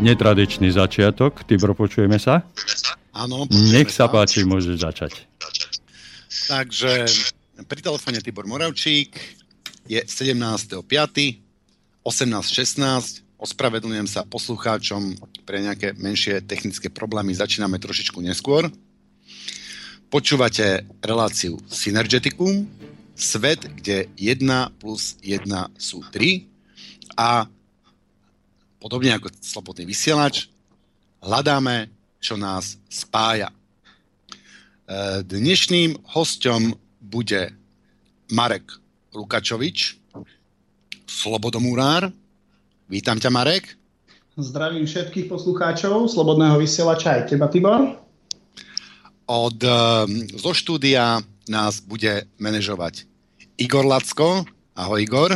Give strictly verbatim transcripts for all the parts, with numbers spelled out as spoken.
netradičný začiatok. Tibor, počujeme sa? Áno, počujeme. Nech sa páči, môžeš začať. Takže pri telefóne Tibor Moravčík, je sedemnásteho piateho osemnásť šestnásť. Ospravedlňujem sa poslucháčom pre nejaké menšie technické problémy. Začíname trošičku neskôr. Počúvate reláciu Synergeticum, svet, kde jeden plus jeden sú tri a podobne ako slobodný vysielač hľadáme, čo nás spája. Dnešným hosťom bude Marek Lukačovič, slobodomurár. Vítam ťa, Marek. Zdravím všetkých poslucháčov Slobodného vysielača aj teba, Tibor. Od, zo štúdia nás bude manažovať Igor Lacko. Ahoj, Igor.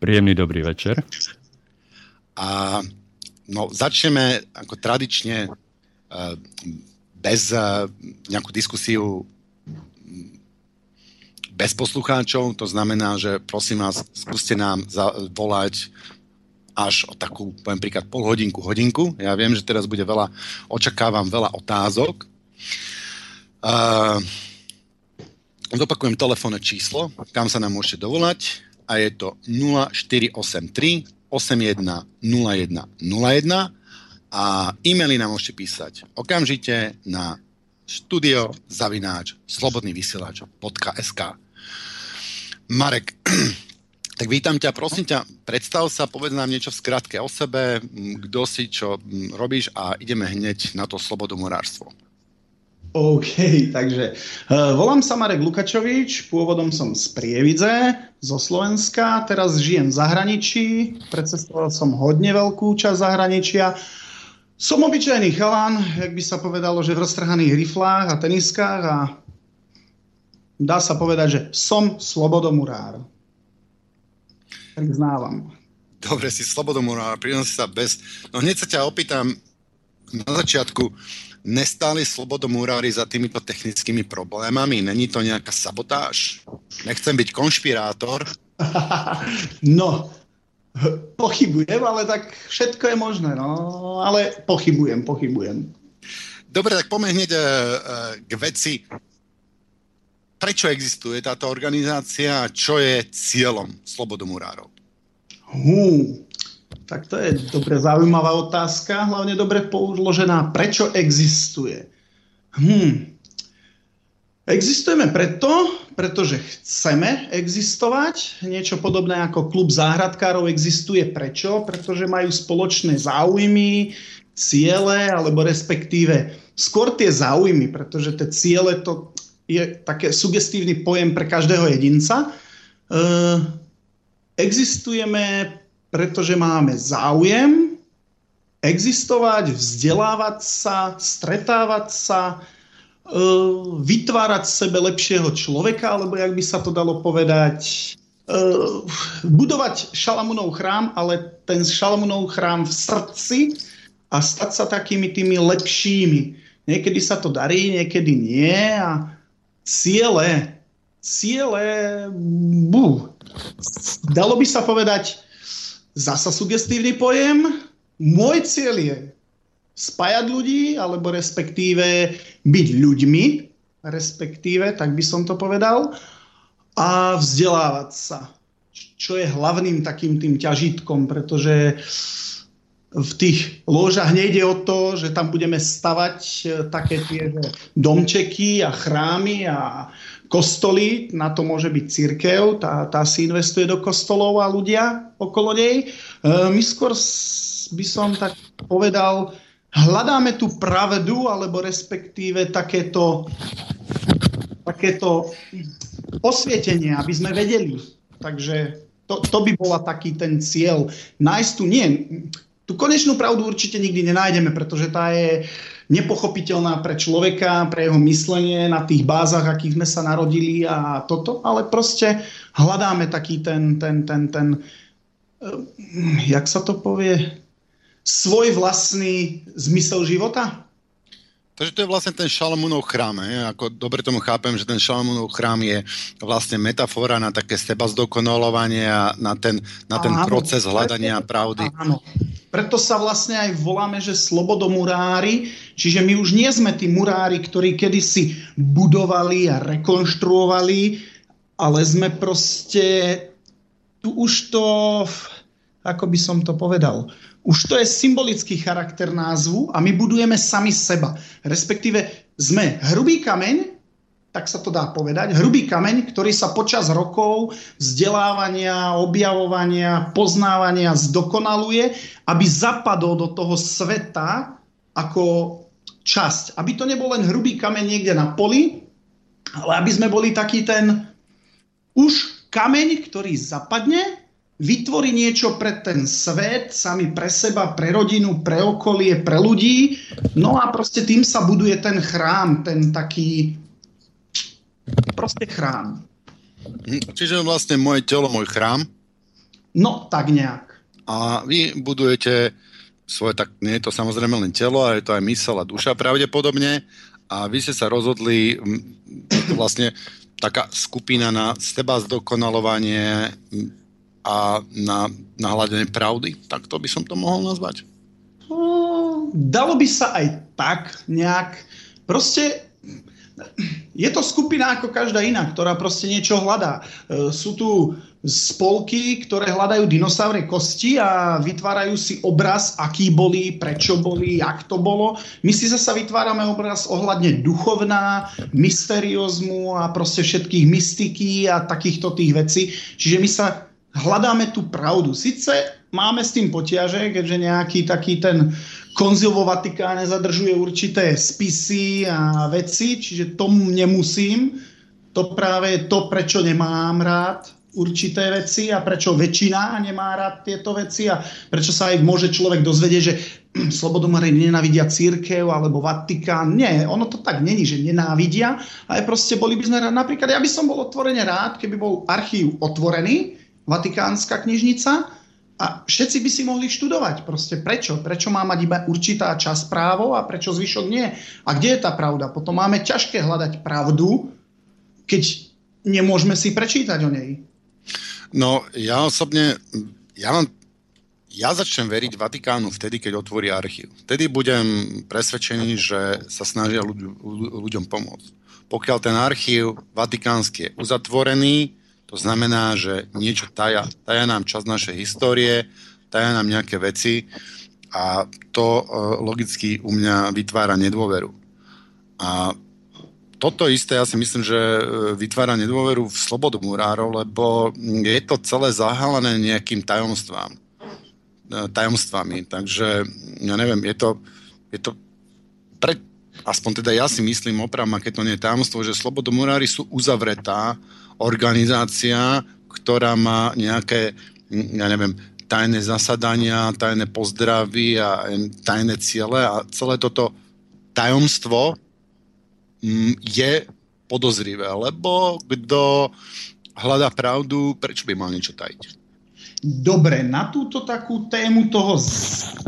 Príjemný dobrý večer. A no, začneme ako tradične bez nejakú diskusiu bez poslucháčov. To znamená, že prosím vás, skúste nám volať až o takú, poviem príklad, pol hodinku, hodinku. Ja viem, že teraz bude veľa, očakávam veľa otázok. Uh, zopakujem telefónne číslo, kam sa nám môžete dovolať, a je to nula štyri osem tri, osem jeden nula jeden nula jeden a e-maily nám môžete písať okamžite na studio zavináč slobodný vysielač bodka es ká. Marek, tak vítam ťa, prosím ťa, predstav sa, povedz nám niečo v skratke o sebe, kto si, čo robíš, a ideme hneď na to slobodomurárstvo. OK, takže uh, volám sa Marek Lukačovič, pôvodom som z Prievidze, zo Slovenska, teraz žijem v zahraničí, precestoval som hodne veľkú časť zahraničia. Som obyčajný chalan, jak by sa povedalo, že v roztrhaných riflách a teniskách, a dá sa povedať, že som slobodomurár. Priznávam. Dobre, si slobodomurál, priznám sa bez... No hneď sa ťa opýtam na začiatku, nestáli slobodomurári za týmito technickými problémami? Není to nejaká sabotáž? Nechcem byť konšpirátor. No, pochybujem, ale tak všetko je možné, no, ale pochybujem, pochybujem. Dobre, tak poďme hneď uh, k veci. Prečo existuje táto organizácia a čo je cieľom slobodomurárov? Hú, tak to je dobre zaujímavá otázka, hlavne dobre položená. Prečo existuje? Hm. Existujeme preto, pretože chceme existovať. Niečo podobné ako klub záhradkárov existuje. Prečo? Pretože majú spoločné záujmy, ciele, alebo respektíve skôr tie záujmy, pretože tie ciele, to je také sugestívny pojem pre každého jedinca. E, existujeme, pretože máme záujem existovať, vzdelávať sa, stretávať sa, e, vytvárať sebe lepšieho človeka, alebo jak by sa to dalo povedať, e, budovať Šalamunov chrám, ale ten Šalamunov chrám v srdci a stať sa takými tými lepšími. Niekedy sa to darí, niekedy nie, a Ciele, ciele, bú. Dalo by sa povedať, zasa sugestívny pojem, môj cieľ je spájať ľudí, alebo respektíve byť ľuďmi, respektíve, tak by som to povedal, a vzdelávať sa, čo je hlavným takým tým ťažitkom, pretože v tých lóžach nejde o to, že tam budeme stavať také tie domčeky a chrámy a kostoly. Na to môže byť cirkev, tá, tá si investuje do kostolov a ľudia okolo nej. My skôr by som tak povedal, hľadáme tú pravdu, alebo respektíve takéto, takéto osvietenie, aby sme vedeli. Takže to, to by bola taký ten cieľ. Nájsť tu nie... Tú konečnú pravdu určite nikdy nenájdeme, pretože tá je nepochopiteľná pre človeka, pre jeho myslenie na tých bázach, akých sme sa narodili a toto, ale proste hľadáme taký ten, ten, ten, ten, jak sa to povie, svoj vlastný zmysel života. To Takže to je vlastne ten Šalamúnov chrám. He? Ako dobre tomu chápem, že ten Šalamúnov chrám je vlastne metafora na také sebazdokonalovanie a na ten, na ten áno, proces hľadania preto, pravdy. Áno. Preto sa vlastne aj voláme, že slobodomurári, čiže my už nie sme tí murári, ktorí kedysi budovali a rekonštruovali, ale sme proste... Tu už to... Ako by som to povedal? Už to je symbolický charakter názvu a my budujeme sami seba. Respektíve sme hrubý kameň, tak sa to dá povedať, hrubý kameň, ktorý sa počas rokov vzdelávania, objavovania, poznávania zdokonaluje, aby zapadol do toho sveta ako časť. Aby to nebol len hrubý kameň niekde na poli, ale aby sme boli taký ten už kameň, ktorý zapadne, vytvorí niečo pre ten svet, sami pre seba, pre rodinu, pre okolie, pre ľudí. No a proste tým sa buduje ten chrám, ten taký proste chrám. Čiže vlastne moje telo, môj chrám? No, tak nejak. A vy budujete svoje, tak nie je to samozrejme len telo, ale je to aj mysel a duša pravdepodobne. A vy ste sa rozhodli vlastne taká skupina na seba zdokonalovanie a na, na hľadenie pravdy, tak to by som to mohol nazvať. Dalo by sa aj tak nejak, proste je to skupina ako každá iná, ktorá proste niečo hľadá. Sú tu spolky, ktoré hľadajú dinosaurie kosti a vytvárajú si obraz, aký boli, prečo boli, jak to bolo. My si zasa vytvárame obraz ohľadne duchovná, mysteriózmu a proste všetkých mystiky a takýchto tých vecí. Čiže my sa hľadáme tú pravdu. Sice máme s tým potiaže, keďže nejaký taký ten konzil vo Vatikáne zadržuje určité spisy a veci, čiže tomu nemusím. To práve je to, prečo nemám rád určité veci a prečo väčšina nemá rád tieto veci a prečo sa aj môže človek dozvedieť, že slobodomári nenávidia cirkev alebo Vatikán. Nie, ono to tak není, že nenávidia, ale proste boli by sme rád. Napríklad ja by som bol otvorene rád, keby bol archív otvorený, Vatikánska knižnica, a všetci by si mohli študovať proste prečo. Prečo má mať iba určitá časť právo a prečo zvyšok nie. A kde je tá pravda? Potom máme ťažké hľadať pravdu, keď nemôžeme si prečítať o nej. No ja osobne, ja, mám, ja začnem veriť Vatikánu vtedy, keď otvorí archív. Vtedy budem presvedčený, že sa snažia ľuď, ľuďom pomôcť. Pokiaľ ten archív vatikánsky je uzatvorený, to znamená, že niečo taja, taja nám časť našej histórie, taja nám nejaké veci a to e, logicky u mňa vytvára nedôveru. A toto isté, ja si myslím, že vytvára nedôveru v slobodu murárov, lebo je to celé zahalené nejakým tajomstvám. E, tajomstvami. Takže, ja neviem, je to, je to pre, aspoň teda ja si myslím opravdu, keď to nie je tajomstvo, že slobodomurári sú uzavretá organizácia, ktorá má nejaké, ja neviem, tajné zasadania, tajné pozdravy a tajné ciele a celé toto tajomstvo je podozrivé, lebo kto hľadá pravdu, prečo by mal niečo tajiť? Dobre, na túto takú tému toho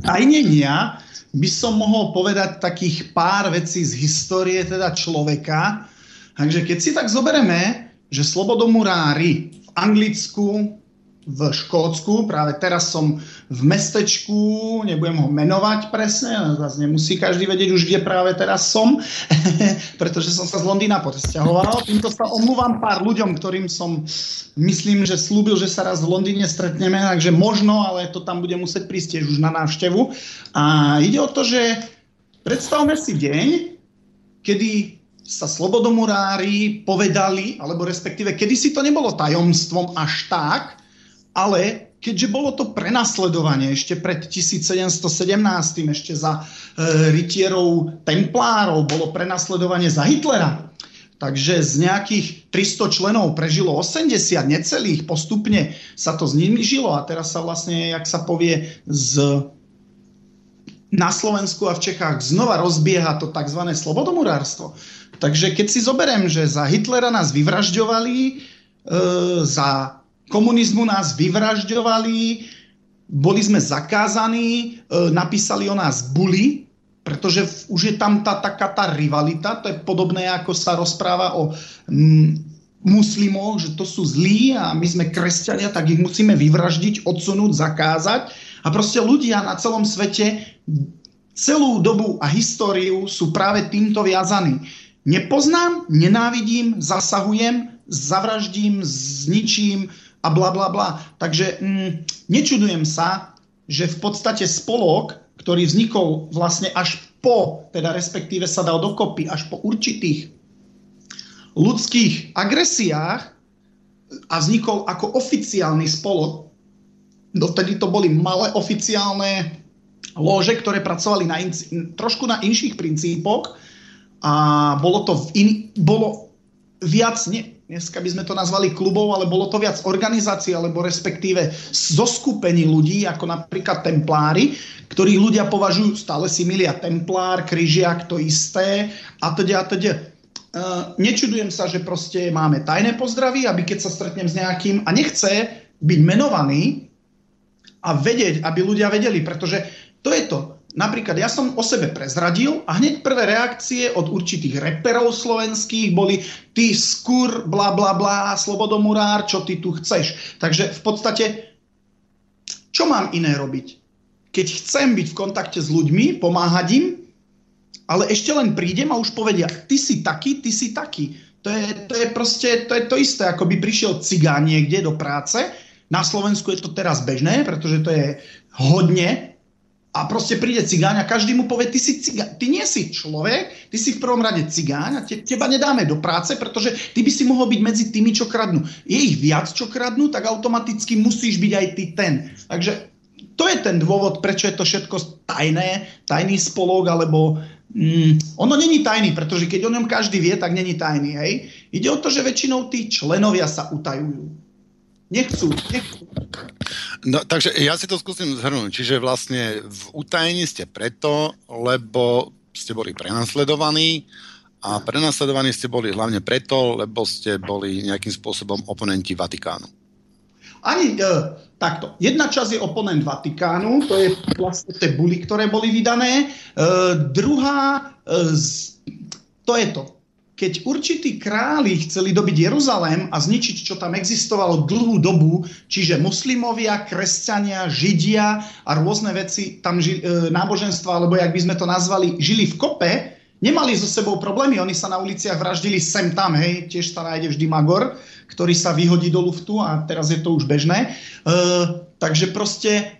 tajnenia by som mohol povedať takých pár vecí z histórie teda človeka. Takže keď si tak zoberieme, že slobodomurári v Anglicku, v Škótsku, práve teraz som v mestečku, nebudem ho menovať presne, zase nemusí každý vedieť už, kde práve teraz som, pretože som sa z Londýna podsťahoval. Týmto sa omlúvam pár ľuďom, ktorým som, myslím, že slúbil, že sa raz v Londýne stretneme, takže možno, ale to tam bude musieť prísť tiež už na návštevu. A ide o to, že predstavme si deň, kedy sa slobodomurári povedali, alebo respektíve, kedysi to nebolo tajomstvom až tak, ale keďže bolo to prenasledovanie ešte pred tisícsedemstosedemnásť, ešte za e, rytierov templárov, bolo prenasledovanie za Hitlera. Takže z nejakých tristo členov prežilo osemdesiat necelých, postupne sa to znížilo a teraz sa vlastne, jak sa povie, z... na Slovensku a v Čechách znova rozbieha to tzv. Slobodomurárstvo. Takže keď si zoberiem, že za Hitlera nás vyvražďovali, e, za komunizmu nás vyvražďovali, boli sme zakázaní, e, napísali o nás buly, Pretože už je tam tá taká tá rivalita, to je podobné, ako sa rozpráva o mm, muslimoch, že to sú zlí a my sme kresťania, tak ich musíme vyvraždiť, odsunúť, zakázať. A proste ľudia na celom svete celú dobu a históriu sú práve týmto viazaní. Nepoznám, nenávidím, zasahujem, zavraždím, zničím a bla bla bla. Takže mm, nečudujem sa, že v podstate spolok, ktorý vznikol vlastne až po, teda respektíve sa dal dokopy, až po určitých ľudských agresiách a vznikol ako oficiálny spolok. Dovtedy to boli malé oficiálne lóže, ktoré pracovali na in, trošku na inších princípoch a bolo to v in, bolo viac, ne, dneska by sme to nazvali klubov, ale bolo to viac organizácií, alebo respektíve zoskupení ľudí, ako napríklad templári, ktorých ľudia považujú, stále si milia templár, kryžiak, to isté, a teda, a teda. E, nečudujem sa, že proste máme tajné pozdravy, aby keď sa stretnem s nejakým a nechce byť menovaný a vedieť, aby ľudia vedeli, pretože to je to. Napríklad ja som o sebe prezradil a hneď prvé reakcie od určitých reperov slovenských boli ty skur, bla bla bla, Slobodomurár, čo ty tu chceš. Takže v podstate, čo mám iné robiť? Keď chcem byť v kontakte s ľuďmi, pomáhať im, ale ešte len prídem a už povedia, ty si taký, ty si taký. To je, to je proste to, je to isté, ako by prišiel cigán niekde do práce. Na Slovensku je to teraz bežné, pretože to je hodne. A proste príde cigáň a každý mu povie, ty si cigáň, ty nie si človek, ty si v prvom rade cigáň a te, teba nedáme do práce, pretože ty by si mohol byť medzi tými, čo kradnú. Je ich viac, čo kradnú, tak automaticky musíš byť aj ty ten. Takže to je ten dôvod, prečo je to všetko tajné, tajný spolok, alebo mm, ono není tajný, pretože keď o ňom každý vie, tak není tajný, hej. Ide o to, že väčšinou tí členovia sa utajujú. Nechcú, nechcú. No, takže ja si to skúsim zhrnúť. Čiže vlastne v utajení ste preto, lebo ste boli prenasledovaní a prenasledovaní ste boli hlavne preto, lebo ste boli nejakým spôsobom oponenti Vatikánu. Ani e, takto. Jedna časť je oponent Vatikánu, to je vlastne tie buly, ktoré boli vydané. E, druhá, e, z, to je to. Keď určití králi chceli dobiť Jeruzalém a zničiť, čo tam existovalo dlhú dobu, čiže muslimovia, kresťania, židia a rôzne veci, tam ži, e, náboženstva, alebo jak by sme to nazvali, žili v kope, nemali so sebou problémy, oni sa na uliciach vraždili sem tam, hej, tiež sa nájde vždy magor, ktorý sa vyhodí do luftu a teraz je to už bežné. E, takže proste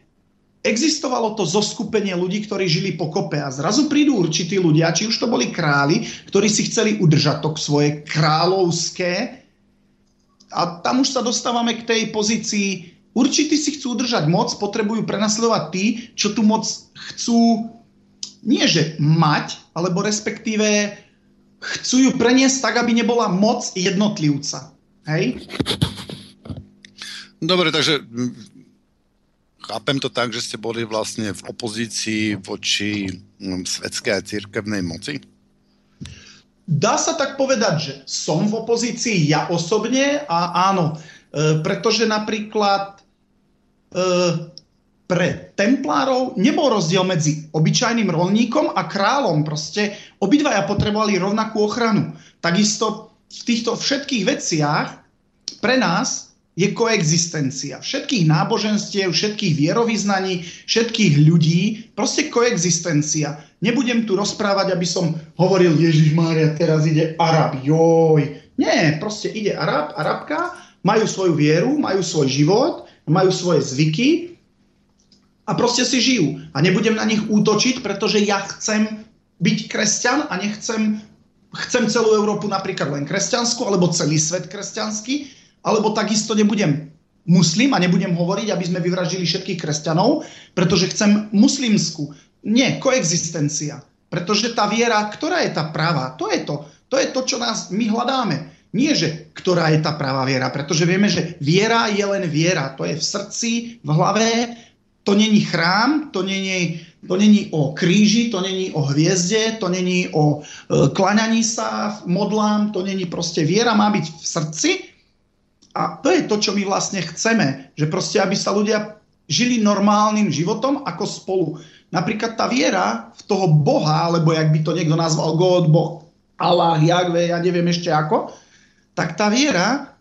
existovalo to zoskupenie ľudí, ktorí žili po kope a zrazu prídu určití ľudia, či už to boli králi, ktorí si chceli udržať to svoje kráľovské a tam už sa dostávame k tej pozícii, určití si chcú udržať moc, potrebujú prenasledovať tí, čo tu moc chcú nie že mať, alebo respektíve chcú ju preniesť tak, aby nebola moc jednotlivca. Hej? Dobre, takže chápem to tak, že ste boli vlastne v opozícii voči svetskej a cirkevnej moci? Dá sa tak povedať, že som v opozícii ja osobne a áno, e, pretože napríklad e, pre templárov nebol rozdiel medzi obyčajným roľníkom a kráľom. Proste obidvaja potrebovali rovnakú ochranu. Takisto v týchto všetkých veciach pre nás je koexistencia. Všetkých náboženstiev, všetkých vierovyznaní, všetkých ľudí. Proste koexistencia. Nebudem tu rozprávať, aby som hovoril Ježišmária, teraz ide Arab, joj. Nie, proste ide Arab, Arabka, majú svoju vieru, majú svoj život, majú svoje zvyky, a proste si žijú. A nebudem na nich útočiť, pretože ja chcem byť kresťan a nechcem chcem celú Európu napríklad len kresťanskú, alebo celý svet kresťanský, alebo takisto nebudem muslim a nebudem hovoriť, aby sme vyvraždili všetkých kresťanov, pretože chcem muslimskú. Nie, koexistencia. Pretože tá viera, ktorá je tá pravá, to je to. To je to, čo nás my hľadáme. Nie, že ktorá je tá pravá viera, pretože vieme, že viera je len viera. To je v srdci, v hlave. To není chrám, to není, to není o kríži, to není o hviezde, to není o e, klaňaní sa modlám, to není proste viera, má byť v srdci a to je to, čo my vlastne chceme, že proste, aby sa ľudia žili normálnym životom ako spolu. Napríklad tá viera v toho Boha, alebo jak by to niekto nazval God, Boh, Allah, Jahve, ja neviem ešte ako, tak tá viera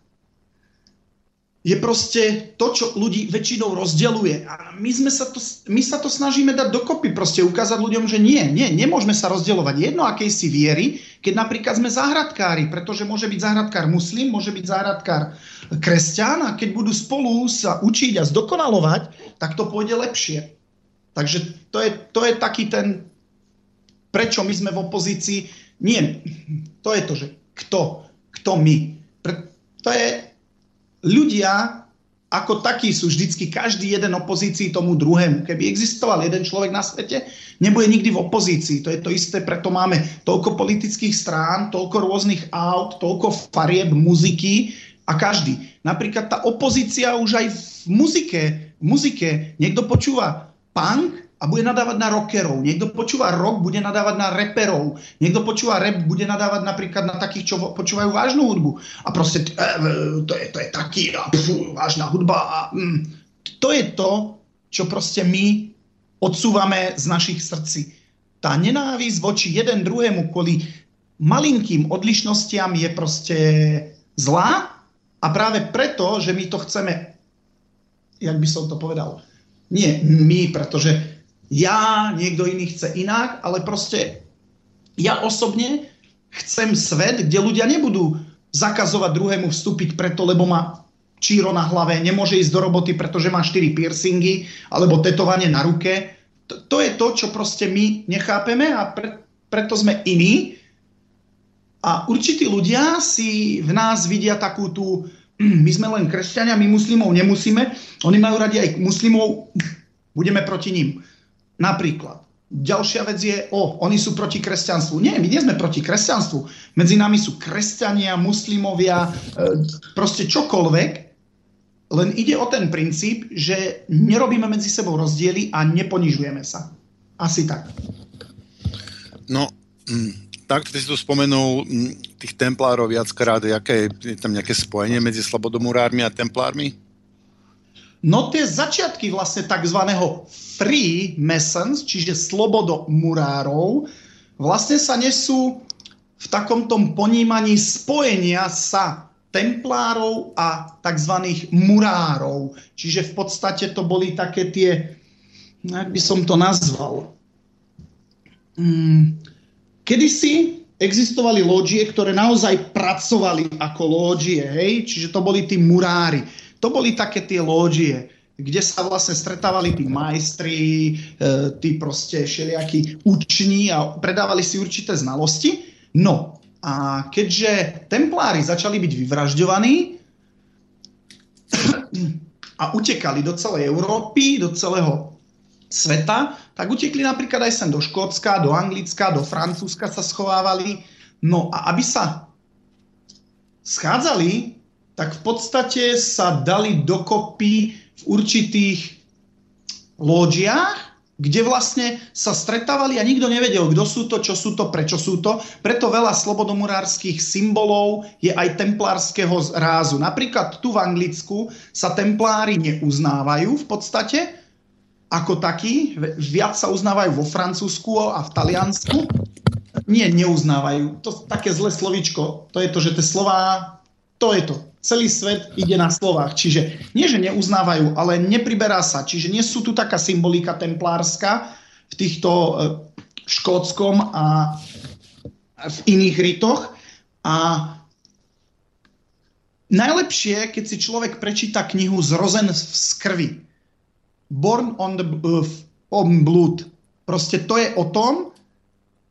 je proste to, čo ľudí väčšinou rozdeľuje. A my, sme sa to, my sa to snažíme dať dokopy, proste ukázať ľuďom, že nie, nie, nemôžeme sa rozdeľovať. Jedno akej si viery, keď napríklad sme záhradkári, pretože môže byť záhradkár muslim, môže byť záhradkár kresťan a keď budú spolu sa učiť a zdokonalovať, tak to pôjde lepšie. Takže to je, to je taký ten, prečo my sme v opozícii. Nie, to je to, že kto, kto my. Pre, to je, ľudia ako takí sú vždycky každý jeden opozícii tomu druhému. Keby existoval jeden človek na svete, nebude nikdy v opozícii. To je to isté, preto máme toľko politických strán, toľko rôznych aut, toľko farieb, muziky a každý. Napríklad tá opozícia už aj v muzike, v muzike niekto počúva punk a bude nadávať na rockerov. Niekto počúva rock, bude nadávať na reperov. Niekto počúva rap, bude nadávať napríklad na takých, čo počúvajú vážnu hudbu. A proste e, to, je, to je taký a pfú, vážna hudba. A, mm, to je to, čo proste my odsúvame z našich srdcí. Tá nenávisť voči jeden druhému kvôli malinkým odlišnostiam je proste zlá. A práve preto, že my to chceme, jak by som to povedal, nie my, pretože ja, niekto iný chce inak, ale proste ja osobne chcem svet, kde ľudia nebudú zakazovať druhému vstúpiť preto, lebo má číro na hlave, nemôže ísť do roboty, pretože má štyri piercingy alebo tetovanie na ruke. To, to je to, čo proste my nechápeme a pre, preto sme iní. A určití ľudia si v nás vidia takú tú... My sme len kresťania, my muslimov nemusíme. Oni majú radi aj muslimov, budeme proti ním. Napríklad. Ďalšia vec je, o, oni sú proti kresťanstvu. Nie, my nie sme proti kresťanstvu. Medzi nami sú kresťania, muslimovia, proste čokoľvek. Len ide o ten princíp, že nerobíme medzi sebou rozdiely a neponižujeme sa. Asi tak. No... Mm. Tak, ty si tu spomenul tých templárov viackrát, jaké, je tam nejaké spojenie medzi slobodomurármi a templármi? No tie začiatky vlastne takzvaného Freemasons, čiže slobodomurárov, vlastne sa nesú v takomto ponímaní spojenia sa templárov a takzvaných murárov. Čiže v podstate to boli také tie, jak by som to nazval... Mm, kedysi existovali lóžie, ktoré naozaj pracovali ako lóžie, hej? Čiže to boli tí murári. To boli také tie lóžie, kde sa vlastne stretávali tí majstri, tí proste všelijakí uční a predávali si určité znalosti. No a keďže templári začali byť vyvražďovaní a utekali do celej Európy, do celého sveta, tak utekli napríklad aj sem do Škótska, do Anglicka, do Francúzska sa schovávali. No a aby sa schádzali, tak v podstate sa dali dokopy v určitých lóžiach, kde vlastne sa stretávali a nikto nevedel, kto sú to, čo sú to, prečo sú to. Preto veľa slobodomurárskych symbolov je aj templárskeho rázu. Napríklad tu v Anglicku sa templári neuznávajú v podstate, ako taký, viac sa uznávajú vo Francúzsku a v Taliansku. Nie, neuznávajú. To také zlé slovíčko. To je to, že tie slová, to je to. Celý svet ide na slovách. Čiže nie, že neuznávajú, ale nepriberá sa. Čiže nie sú tu taká symbolika templárska v týchto v škótskom a v iných ritoch. A najlepšie, keď si človek prečíta knihu Zrozen v krvi. Born on the on Blood. Proste to je o tom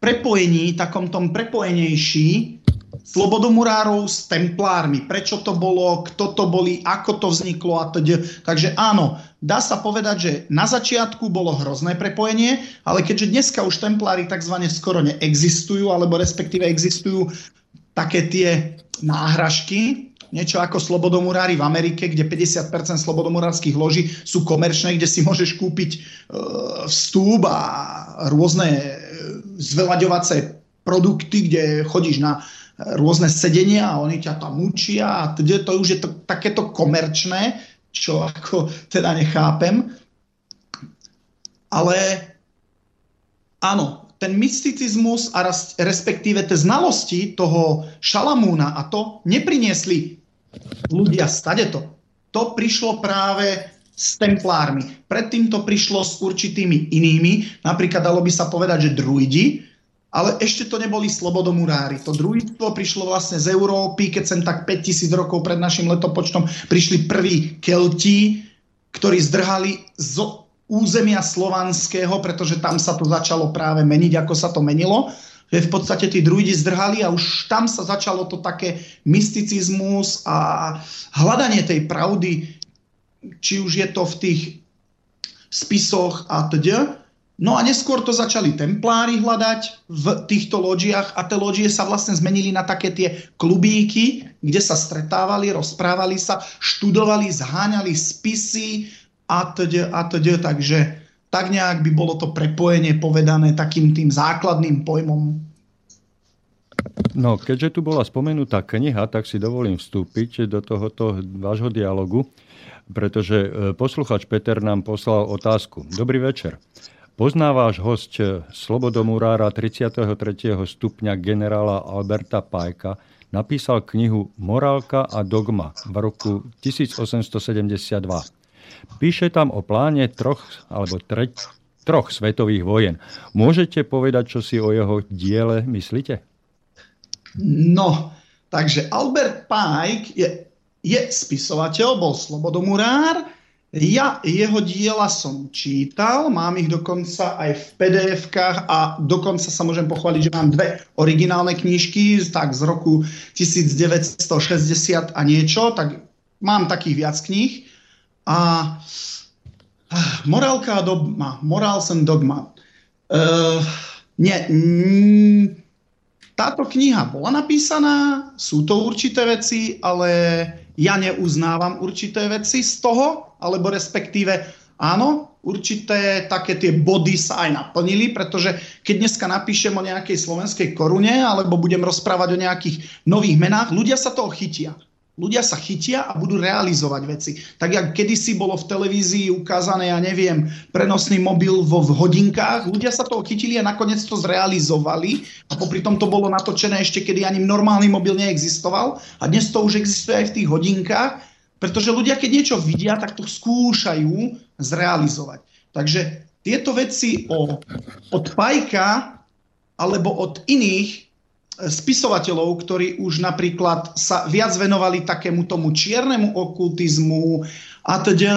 prepojení, takom tom prepojenejší slobodomurárov s templármi. Prečo to bolo, kto to boli, ako to vzniklo a teda. Takže áno, dá sa povedať, že na začiatku bolo hrozné prepojenie, ale keďže dneska už templári takzvané skoro neexistujú, alebo respektíve existujú také tie náhražky, niečo ako slobodomurári v Amerike, kde päťdesiat percent slobodomurárskych loží sú komerčné, kde si môžeš kúpiť e, vstup a rôzne e, zveľaďovacie produkty, kde chodíš na rôzne sedenia a oni ťa tam učia. A teda to už je to, takéto komerčné, čo ako teda nechápem. Ale Áno, ten mysticizmus a respektíve tie znalosti toho Šalamúna a to nepriniesli ľudia stadeto. To prišlo práve s templármi. Predtým to prišlo s určitými inými, napríklad dalo by sa povedať, že druidi, ale ešte to neboli slobodomurári. To druidstvo prišlo vlastne z Európy, keď sem tak päťtisíc rokov pred našim letopočtom prišli prví Kelti, ktorí zdrhali z územia slovanského, pretože tam sa to začalo práve meniť, ako sa to menilo. V podstate tí druidi zdrhali a už tam sa začalo to také mysticizmus a hľadanie tej pravdy, či už je to v tých spisoch a teda. No a neskôr to začali templári hľadať v týchto loďiach a tie loďie sa vlastne zmenili na také tie klubíky, kde sa stretávali, rozprávali sa, študovali, zháňali spisy a teda, a teda. Takže tak nejak by bolo to prepojenie povedané takým tým základným pojmom. No, keďže tu bola spomenutá kniha, tak si dovolím vstúpiť do tohoto vášho dialogu, pretože posluchač Peter nám poslal otázku. Dobrý večer. Pozná váš host slobodomurára tridsiateho tretieho stupňa generála Alberta Pikea, napísal knihu Morálka a dogma v roku tisícosemstosedemdesiatdva. Píše tam o pláne troch, alebo tre, troch svetových vojen. Môžete povedať, čo si o jeho diele myslíte? No, takže Albert Pike je, je spisovateľ, bol slobodomurár. Ja jeho diela som čítal, mám ich dokonca aj v pé dé efkách a dokonca sa môžem pochváliť, že mám dve originálne knižky, tak z roku devätnásťstošesťdesiat a niečo, tak mám takých viac kníh. A morálka a dogma, morals and dogma. Uh, nie, mm, táto kniha bola napísaná, sú to určité veci, ale ja neuznávam určité veci z toho, alebo respektíve, áno, určité také tie body sa aj naplnili, pretože keď dneska napíšem o nejakej slovenskej korune, alebo budem rozprávať o nejakých nových menách, ľudia sa toho chytia. Ľudia sa chytia a budú realizovať veci. Tak, jak kedysi bolo v televízii ukázané, ja neviem, prenosný mobil vo v hodinkách, ľudia sa toho chytili a nakoniec to zrealizovali a popri tom to bolo natočené ešte, kedy ani normálny mobil neexistoval a dnes to už existuje aj v tých hodinkách. Pretože ľudia, keď niečo vidia, tak to skúšajú zrealizovať. Takže tieto veci o, od Pajka alebo od iných spisovateľov, ktorí už napríklad sa viac venovali takému tomu čiernemu okultizmu a teda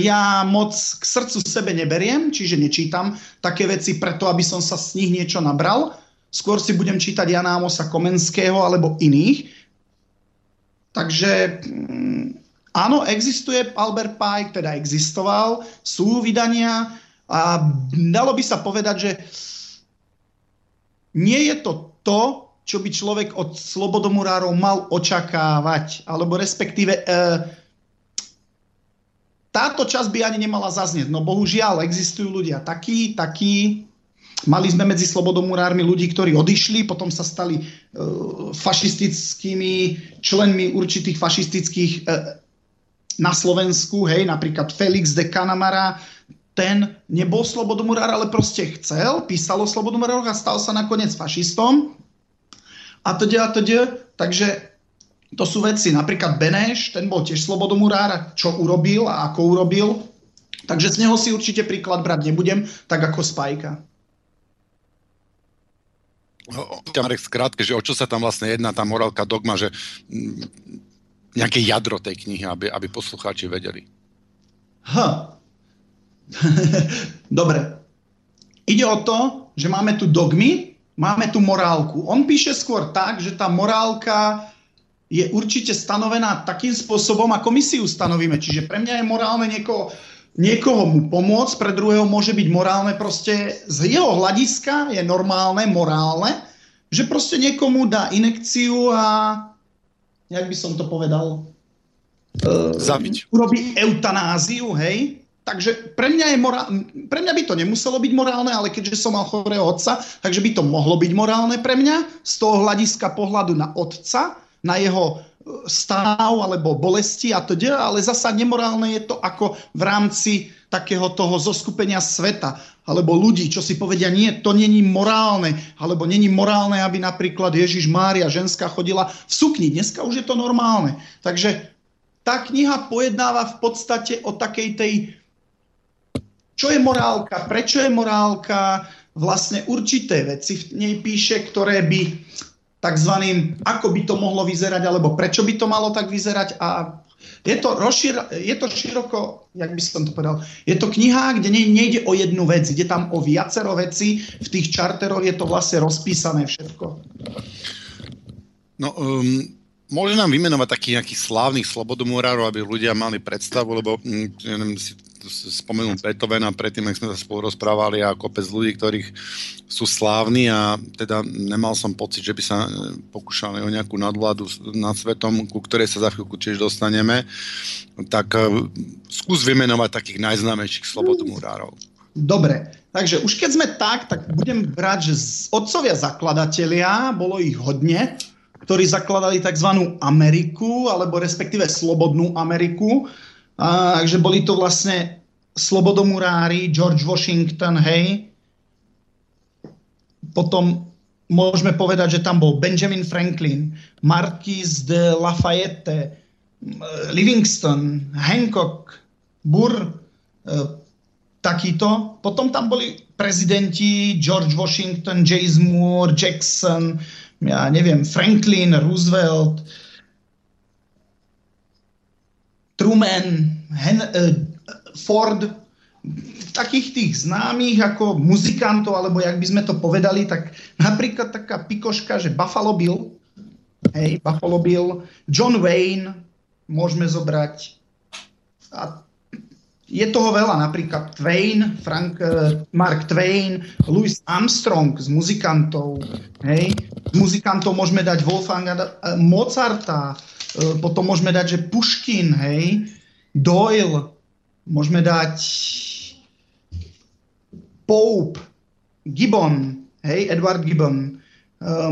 ja moc k srdcu sebe neberiem, čiže nečítam také veci preto, aby som sa z nich niečo nabral. Skôr si budem čítať Jana Amosa Komenského alebo iných. Takže... áno, existuje Albert Pike, teda existoval, sú vydania a dalo by sa povedať, že nie je to to, čo by človek od slobodomurárov mal očakávať, alebo respektíve e, táto časť by ani nemala zaznieť. No bohužiaľ, existujú ľudia takí, takí. Mali sme medzi slobodomurármi ľudí, ktorí odišli, potom sa stali e, fašistickými členmi určitých fašistických e, na Slovensku, hej, napríklad Felix de Canamara, ten nebol slobodomurár, ale proste chcel, písal o slobodomurároch a stal sa nakoniec fašistom. A to a to takže to sú veci, napríklad Beneš, ten bol tiež slobodomurár, čo urobil a ako urobil. Takže z neho si určite príklad brať nebudem, tak ako z Pajka. Ťa, Marek, skrátke, že o čo sa tam vlastne jedná, tá morálka, dogma, že... nejaké jadro tej knihy, aby, aby poslucháči vedeli. Ha. Dobre. Ide o to, že máme tu dogmy, máme tu morálku. On píše skôr tak, že tá morálka je určite stanovená takým spôsobom, ako my si ju stanovíme. Čiže pre mňa je morálne niekoho, niekoho mu pomôcť, pre druhého môže byť morálne proste z jeho hľadiska je normálne, morálne, že proste niekomu dá inekciu a jak by som to povedal, zabiť. Uh, urobí eutanáziu, hej. Takže pre mňa, je morál... pre mňa by to nemuselo byť morálne, ale keďže som mal chorého otca, takže by to mohlo byť morálne pre mňa z toho hľadiska pohľadu na otca, na jeho stav alebo bolesti a to deje, ale zasa nemorálne je to ako v rámci takého toho zoskupenia sveta alebo ľudí, čo si povedia, nie, to není morálne, alebo není morálne, aby napríklad Ježiš Mária, ženská, chodila v sukni. Dneska už je to normálne. Takže tá kniha pojednáva v podstate o takej tej, čo je morálka, prečo je morálka, vlastne určité veci v nej píše, ktoré by takzvaným, ako by to mohlo vyzerať, alebo prečo by to malo tak vyzerať. A je to, rozšir, je to široko, jak by som to povedal, je to kniha, kde ne, nejde o jednu vec, ide tam o viacero vecí, v tých čarteroch je to vlastne rozpísané všetko. No, um, môže nám vymenovať takých nejakých slávnych slobodomurárov, aby ľudia mali predstavu, lebo ja neviem, si spomenul Beethovena predtým, ak sme sa spolu rozprávali, a kopec ľudí, ktorých sú slávni, a teda nemal som pocit, že by sa pokúšali o nejakú nadvládu nad svetom, ku ktorej sa za chvíľku tiež dostaneme. Tak skús vymenovať takých najznámejších slobodomurárov. Dobre, takže už keď sme tak, tak budem brať, že otcovia zakladatelia, bolo ich hodne, ktorí zakladali tzv. Ameriku, alebo respektíve Slobodnú Ameriku. A, takže boli to vlastne slobodomurári, George Washington, hej. Potom môžeme povedať, že tam bol Benjamin Franklin, Marquis de Lafayette, Livingston, Hancock, Burr, e, takýto. Potom tam boli prezidenti George Washington, James Monroe, Jackson, ja neviem, Franklin, Roosevelt, Truman, Hen- Ford, takých tých známych ako muzikantov, alebo jak by sme to povedali, tak napríklad taká pikoška, že Buffalo Bill, hej, Buffalo Bill, John Wayne môžeme zobrať. A je toho veľa, napríklad Twain, Frank, Mark Twain, Louis Armstrong z muzikantov, hej, z muzikantov môžeme dať Wolfganga Mozarta, potom môžeme dať, že Puškin, hej, Doyle, môžeme dať Pope, Gibbon, hej, Edward Gibbon,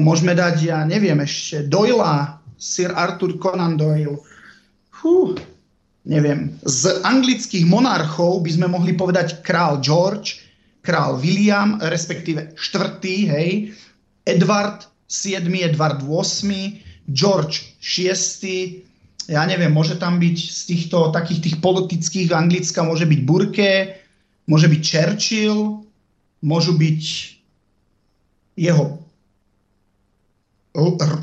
môžeme dať, ja neviem ešte, Doyla, Sir Arthur Conan Doyle. Hú, neviem. Z anglických monarchov by sme mohli povedať král George, král William, respektíve štvrtý, hej, Edward siedmy, Edward ôsmy, George šiesty, ja neviem, môže tam byť z týchto takých tých politických Anglicka, môže byť Burke, môže byť Churchill, môžu byť jeho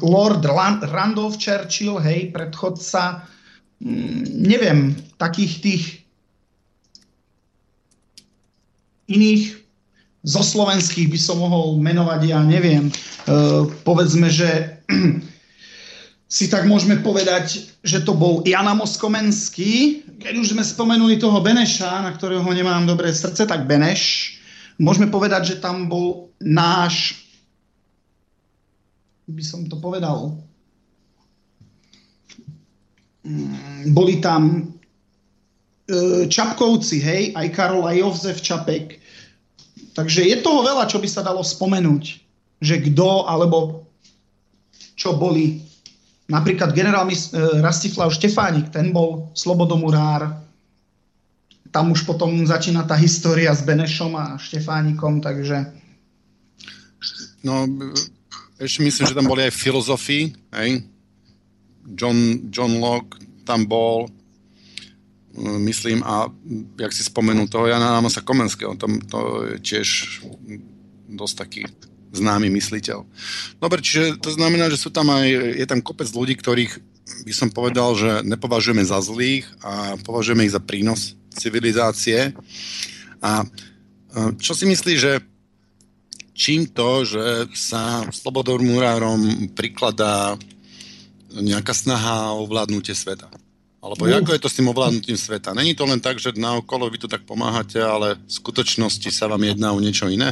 Lord Randolph Churchill, hej, predchodca, neviem, takých tých iných. Zo slovenských by som mohol menovať, ja neviem, povedzme, že si tak môžeme povedať, že to bol Jan Amos Komenský. Keď už sme spomenuli toho Beneša, na ktorého nemám dobré srdce, tak Beneš. Môžeme povedať, že tam bol náš, by som to povedal, boli tam Čapkovci, hej, aj Karol, aj Jozef Čapek. Takže je toho veľa, čo by sa dalo spomenúť, že kto alebo čo boli. Napríklad generál Rastislav Štefánik, ten bol slobodomurár. Tam už potom začína tá história s Benešom a Štefánikom, takže... No, ešte myslím, že tam boli aj filozofii, hej? John, John Locke tam bol, myslím, a jak si spomenul toho Jana Amosa Komenského, tam to je tiež dosť taký známy mysliteľ. Dobre, čiže to znamená, že sú tam aj, je tam kopec ľudí, ktorých by som povedal, že nepovažujeme za zlých a považujeme ich za prínos civilizácie. A čo si myslíš, že čím to, že sa slobodomurárom prikladá nejaká snaha o ovládnutie sveta? Alebo ako je to s tým ovládnutím sveta? Není to len tak, že naokolo vy to tak pomáhate, ale v skutočnosti sa vám jedná o niečo iné?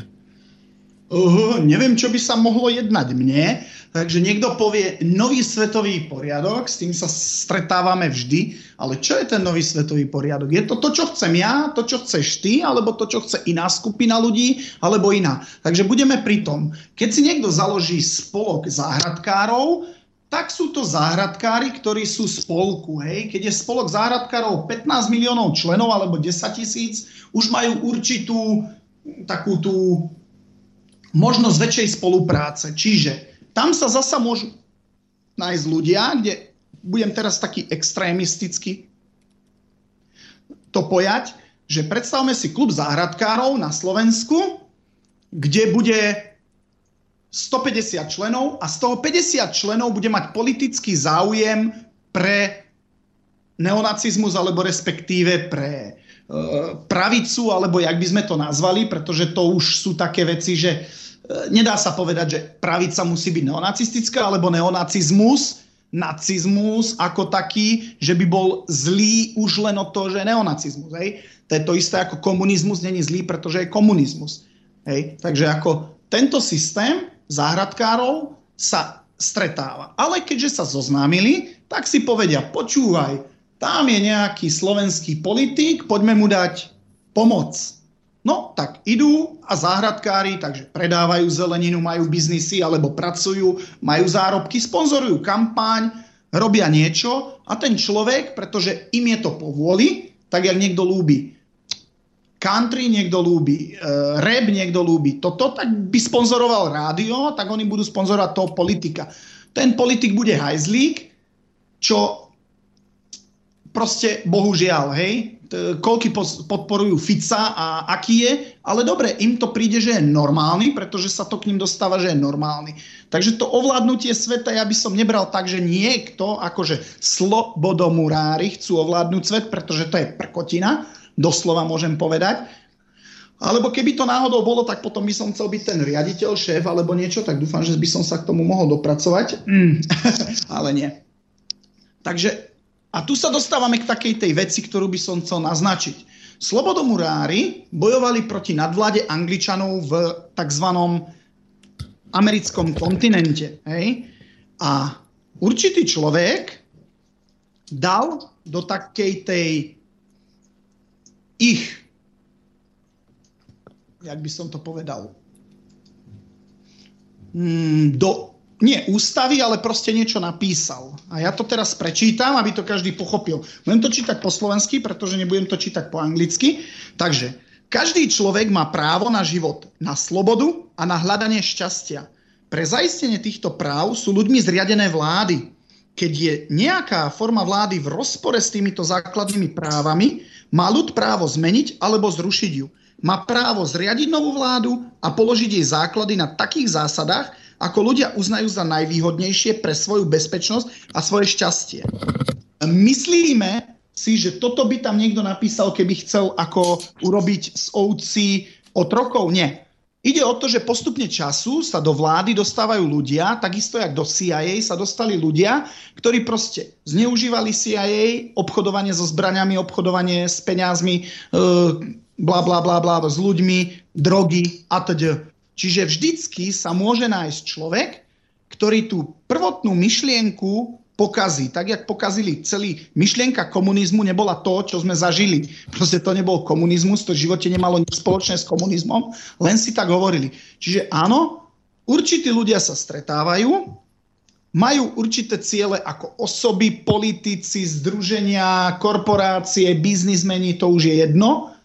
Uh, neviem, čo by sa mohlo jednať mne, takže niekto povie nový svetový poriadok, s tým sa stretávame vždy, ale čo je ten nový svetový poriadok? Je to to, čo chcem ja, to, čo chceš ty, alebo to, čo chce iná skupina ľudí, alebo iná. Takže budeme pri tom. Keď si niekto založí spolok záhradkárov, tak sú to záhradkári, ktorí sú spolku. Hej. Keď je spolok záhradkárov pätnásť miliónov členov alebo desať tisíc, už majú určitú takú tú možnosť väčšej spolupráce. Čiže tam sa zasa môžu nájsť ľudia, kde budem teraz taký extrémisticky to pojať, že predstavme si klub záhradkárov na Slovensku, kde bude stopäťdesiat členov a z toho päťdesiat členov bude mať politický záujem pre neonacizmus alebo respektíve pre e, pravicu, alebo jak by sme to nazvali, pretože to už sú také veci, že e, nedá sa povedať, že pravica musí byť neonacistická, alebo neonacizmus, nacizmus ako taký, že by bol zlý už len od toho, že je neonacizmus. Hej? To je to isté ako komunizmus, není zlý, pretože je komunizmus. Hej? Takže ako tento systém záhradkárov sa stretáva. Ale keďže sa zoznámili, tak si povedia, počúvaj, tam je nejaký slovenský politik, poďme mu dať pomoc. No, tak idú a záhradkári, takže predávajú zeleninu, majú biznisy, alebo pracujú, majú zárobky, sponzorujú kampaň, robia niečo a ten človek, pretože im je to povôli, tak jak niekto ľúbi country, niekto ľúbi uh, rap, niekto ľúbi toto, tak by sponzoroval rádio, tak oni budú sponzorovať toho politika. Ten politik bude hajzlík, čo proste bohužiaľ, hej, t- koľky pos- podporujú Fica a aký je, ale dobre, im to príde, že je normálny, pretože sa to k ním dostáva, že je normálny. Takže to ovládnutie sveta, ja by som nebral tak, že niekto, akože slobodomurári chcú ovládnuť svet, pretože to je prkotina, doslova môžem povedať. Alebo keby to náhodou bolo, tak potom by som chcel byť ten riaditeľ, šéf alebo niečo, tak dúfam, že by som sa k tomu mohol dopracovať. Mm. Ale nie. Takže, a tu sa dostávame k takej tej veci, ktorú by som chcel naznačiť. Slobodomurári bojovali proti nadvláde Angličanov v tzv. Americkom kontinente. Hej? A určitý človek dal do takej tej ich, jak by som to povedal, do, nie ústavy, ale proste niečo napísal. A ja to teraz prečítam, aby to každý pochopil. Budem to čítať po slovensky, pretože nebudem to čítať po anglicky. Takže, každý človek má právo na život, na slobodu a na hľadanie šťastia. Pre zaistenie týchto práv sú ľuďmi zriadené vlády. Keď je nejaká forma vlády v rozpore s týmito základnými právami, má ľud právo zmeniť alebo zrušiť ju. Má právo zriadiť novú vládu a položiť jej základy na takých zásadách, ako ľudia uznajú za najvýhodnejšie pre svoju bezpečnosť a svoje šťastie. Myslíme si, že toto by tam niekto napísal, keby chcel ako urobiť z ovcí otrokov? Nie. Ide o to, že postupne času sa do vlády dostávajú ľudia, takisto jak do C I A sa dostali ľudia, ktorí proste zneužívali C I A, obchodovanie so zbraňami, obchodovanie s peňazmi, blá, blá, blá, blá, s ľuďmi, drogy atď. Čiže vždycky sa môže nájsť človek, ktorý tú prvotnú myšlienku pokazí. Tak, jak pokazili celý myšlienka komunizmu, nebola to, čo sme zažili. Proste to nebol komunizmus, to v živote nemalo nič spoločné s komunizmom, len si tak hovorili. Čiže áno, určití ľudia sa stretávajú, majú určité ciele ako osoby, politici, združenia, korporácie, biznismeni, to už je jedno.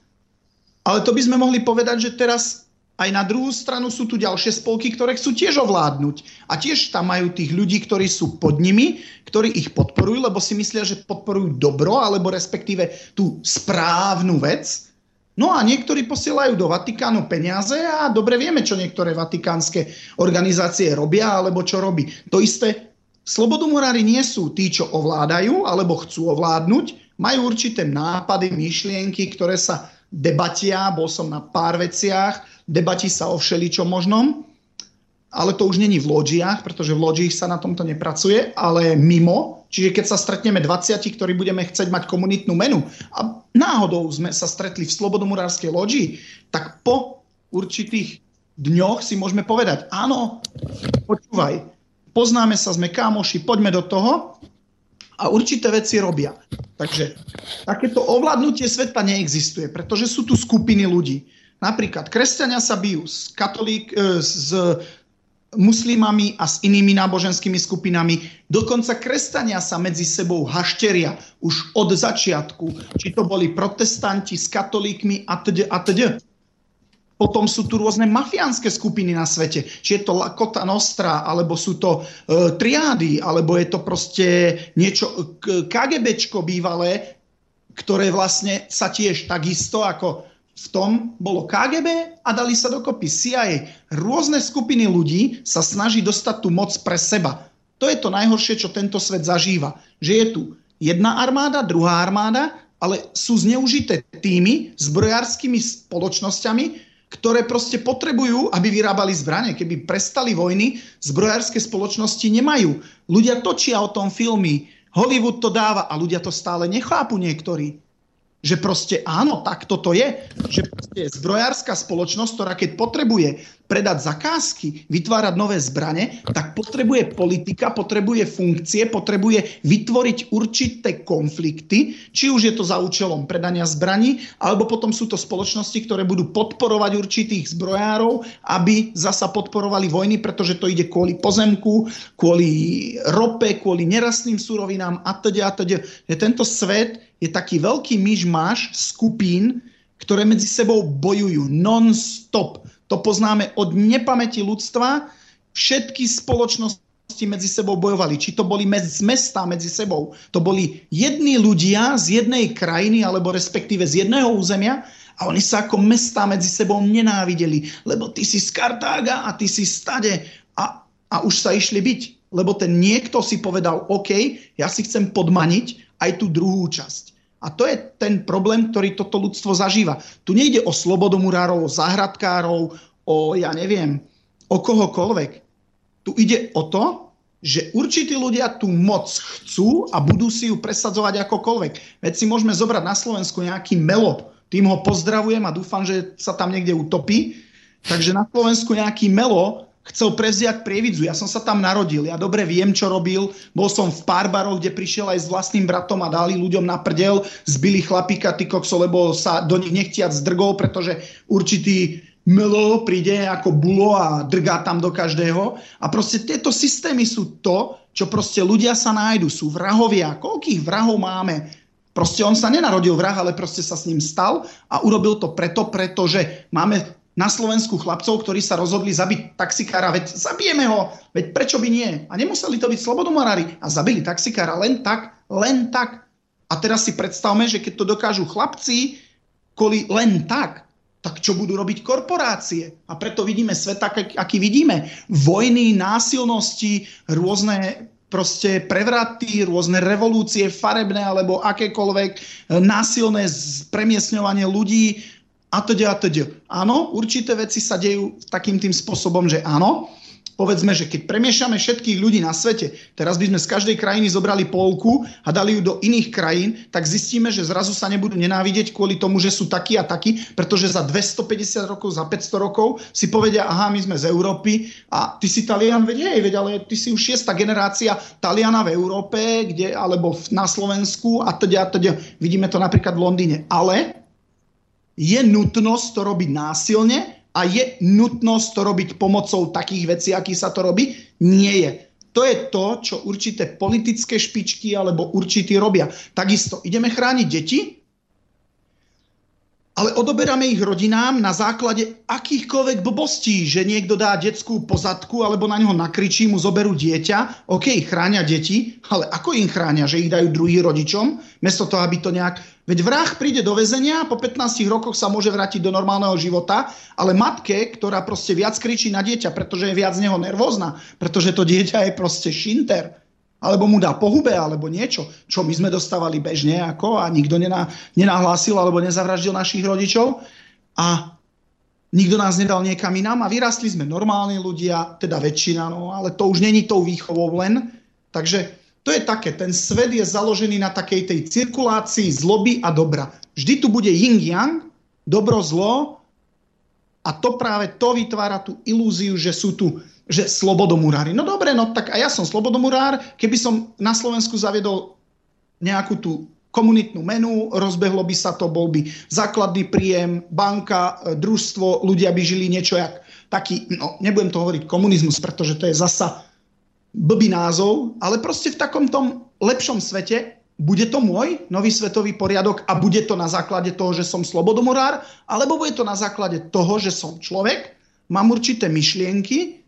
Ale to by sme mohli povedať, že teraz aj na druhú stranu sú tu ďalšie spolky, ktoré chcú tiež ovládnuť. A tiež tam majú tých ľudí, ktorí sú pod nimi, ktorí ich podporujú, lebo si myslia, že podporujú dobro, alebo respektíve tú správnu vec. No a niektorí posielajú do Vatikánu peniaze a dobre vieme, čo niektoré vatikánske organizácie robia, alebo čo robí. To isté, slobodomurári nie sú tí, čo ovládajú, alebo chcú ovládnuť, majú určité nápady, myšlienky, ktoré sa debatia, bol som na pár veciach, debatí sa o všeličom možnom, ale to už není v lodžiach, pretože v lodžiach sa na tomto nepracuje, ale mimo. Čiže keď sa stretneme dvadsať, ktorí budeme chcieť mať komunitnú menu a náhodou sme sa stretli v slobodomurárskej lodži, tak po určitých dňoch si môžeme povedať, áno, počúvaj, poznáme sa, sme kámoši, poďme do toho a určité veci robia. Takže takéto ovládnutie sveta neexistuje, pretože sú tu skupiny ľudí. Napríklad kresťania sa bijú s, katolík, s muslimami a s inými náboženskými skupinami. Dokonca kresťania sa medzi sebou hašteria už od začiatku. Či to boli protestanti s katolíkmi a td. a td. Potom sú tu rôzne mafiánske skupiny na svete. Či je to La Cosa Nostra, alebo sú to e, triády, alebo je to proste niečo ká gé béčko bývalé, ktoré vlastne sa tiež takisto ako v tom bolo ká gé bé a dali sa dokopy cé í á. Rôzne skupiny ľudí sa snaží dostať tú moc pre seba. To je to najhoršie, čo tento svet zažíva. Že je tu jedna armáda, druhá armáda, ale sú zneužité tými zbrojárskymi spoločnosťami, ktoré proste potrebujú, aby vyrábali zbrane. Keby prestali vojny, zbrojárske spoločnosti nemajú. Ľudia točia o tom filmy, Hollywood to dáva a ľudia to stále nechápu niektorí. Že proste áno, tak toto je. Že proste zbrojárska spoločnosť, ktorá keď potrebuje predať zakázky, vytvárať nové zbrane, tak potrebuje politika, potrebuje funkcie, potrebuje vytvoriť určité konflikty, či už je to za účelom predania zbraní, alebo potom sú to spoločnosti, ktoré budú podporovať určitých zbrojárov, aby zasa podporovali vojny, pretože to ide kvôli pozemku, kvôli rope, kvôli nerastným surovinám a teda, a teda. Tento svet je taký veľký myšmaš skupín, ktoré medzi sebou bojujú non-stop. To poznáme od nepamäti ľudstva. Všetky spoločnosti medzi sebou bojovali. Či to boli z mesta medzi sebou. To boli jedni ľudia z jednej krajiny, alebo respektíve z jedného územia, a oni sa ako mestá medzi sebou nenávideli. Lebo ty si z Kartága a ty si stade. A, a už sa išli byť. Lebo ten niekto si povedal, OK, ja si chcem podmaniť aj tú druhú časť. A to je ten problém, ktorý toto ľudstvo zažíva. Tu nejde o slobodomurárov, o záhradkárov, o ja neviem, o kohokoľvek. Tu ide o to, že určití ľudia tú moc chcú a budú si ju presadzovať akokoľvek. Veď si môžeme zobrať na Slovensku nejaký Melo. Tým ho pozdravujem a dúfam, že sa tam niekde utopí. Takže na Slovensku nejaký Melo chcel prevziať Prievidzu. Ja som sa tam narodil. Ja dobre viem, čo robil. Bol som v pár baroch, kde prišiel aj s vlastným bratom a dali ľuďom na prdel. Zbili chlapíka, ty kokso, lebo sa do nich nechtiac drgol, pretože určitý Melo príde ako bulo a drgá tam do každého. A proste tieto systémy sú to, čo proste ľudia sa nájdu. Sú vrahovia. Koľkých vrahov máme? Proste on sa nenarodil vrah, ale proste sa s ním stal a urobil to preto, pretože máme na Slovensku chlapcov, ktorí sa rozhodli zabiť taxikára, veď zabijeme ho, veď prečo by nie? A nemuseli to byť slobodomurári a zabili taxikára len tak, len tak. A teraz si predstavme, že keď to dokážu chlapci kvôli len tak, tak čo budú robiť korporácie? A preto vidíme svet, aký vidíme. Vojny, násilnosti, rôzne proste prevraty, rôzne revolúcie, farebné alebo akékoľvek, násilné premiesňovanie ľudí, a teda, a teda. Áno, určité veci sa dejú takým tým spôsobom, že áno. Povedzme, že keď premiešame všetkých ľudí na svete, teraz by sme z každej krajiny zobrali polku a dali ju do iných krajín, tak zistíme, že zrazu sa nebudú nenávidieť kvôli tomu, že sú takí a takí, pretože za dvestopäťdesiat rokov, za päťsto rokov si povedia, aha, my sme z Európy a ty si Talian, veď hej, veď, ale ty si už šiesta generácia Taliana v Európe, kde, alebo na Slovensku a teda, a teda. Vidíme to napríklad v Londýne, ale je nutnosť to robiť násilne a je nutnosť to robiť pomocou takých vecí, aký sa to robí? Nie je. To je to, čo určité politické špičky alebo určití robia. Takisto ideme chrániť deti, ale odoberáme ich rodinám na základe akýchkoľvek blbostí, že niekto dá detskú pozadku alebo na ňoho nakričí, mu zoberú dieťa. OK, chránia deti, ale ako im chránia, že ich dajú druhým rodičom? Miesto toho, aby to nejak... Veď vrah príde do väzenia, po pätnástich rokoch sa môže vrátiť do normálneho života, ale matke, ktorá proste viac kričí na dieťa, pretože je viac z neho nervózna, pretože to dieťa je proste šinter, alebo mu dá po hube, alebo niečo, čo my sme dostávali bežne ako a nikto nená, nenahlásil alebo nezavraždil našich rodičov a nikto nás nedal niekam inám a vyrastli sme normálni ľudia, teda väčšina, no, ale to už není tou výchovou len, takže... To je také, ten svet je založený na takej tej cirkulácii zloby a dobra. Vždy tu bude yin-yang, dobro, zlo a to práve to vytvára tú ilúziu, že sú tu, že slobodomurári. No dobre, no tak a ja som slobodomurár, keby som na Slovensku zaviedol nejakú tú komunitnú menu, rozbehlo by sa to, bol by základný príjem, banka, družstvo, ľudia by žili niečo jak taký, no nebudem to hovoriť komunizmus, pretože to je zasa blbý názov, ale proste v takom tom lepšom svete bude to môj nový svetový poriadok a bude to na základe toho, že som slobodomurár, alebo bude to na základe toho, že som človek, mám určité myšlienky,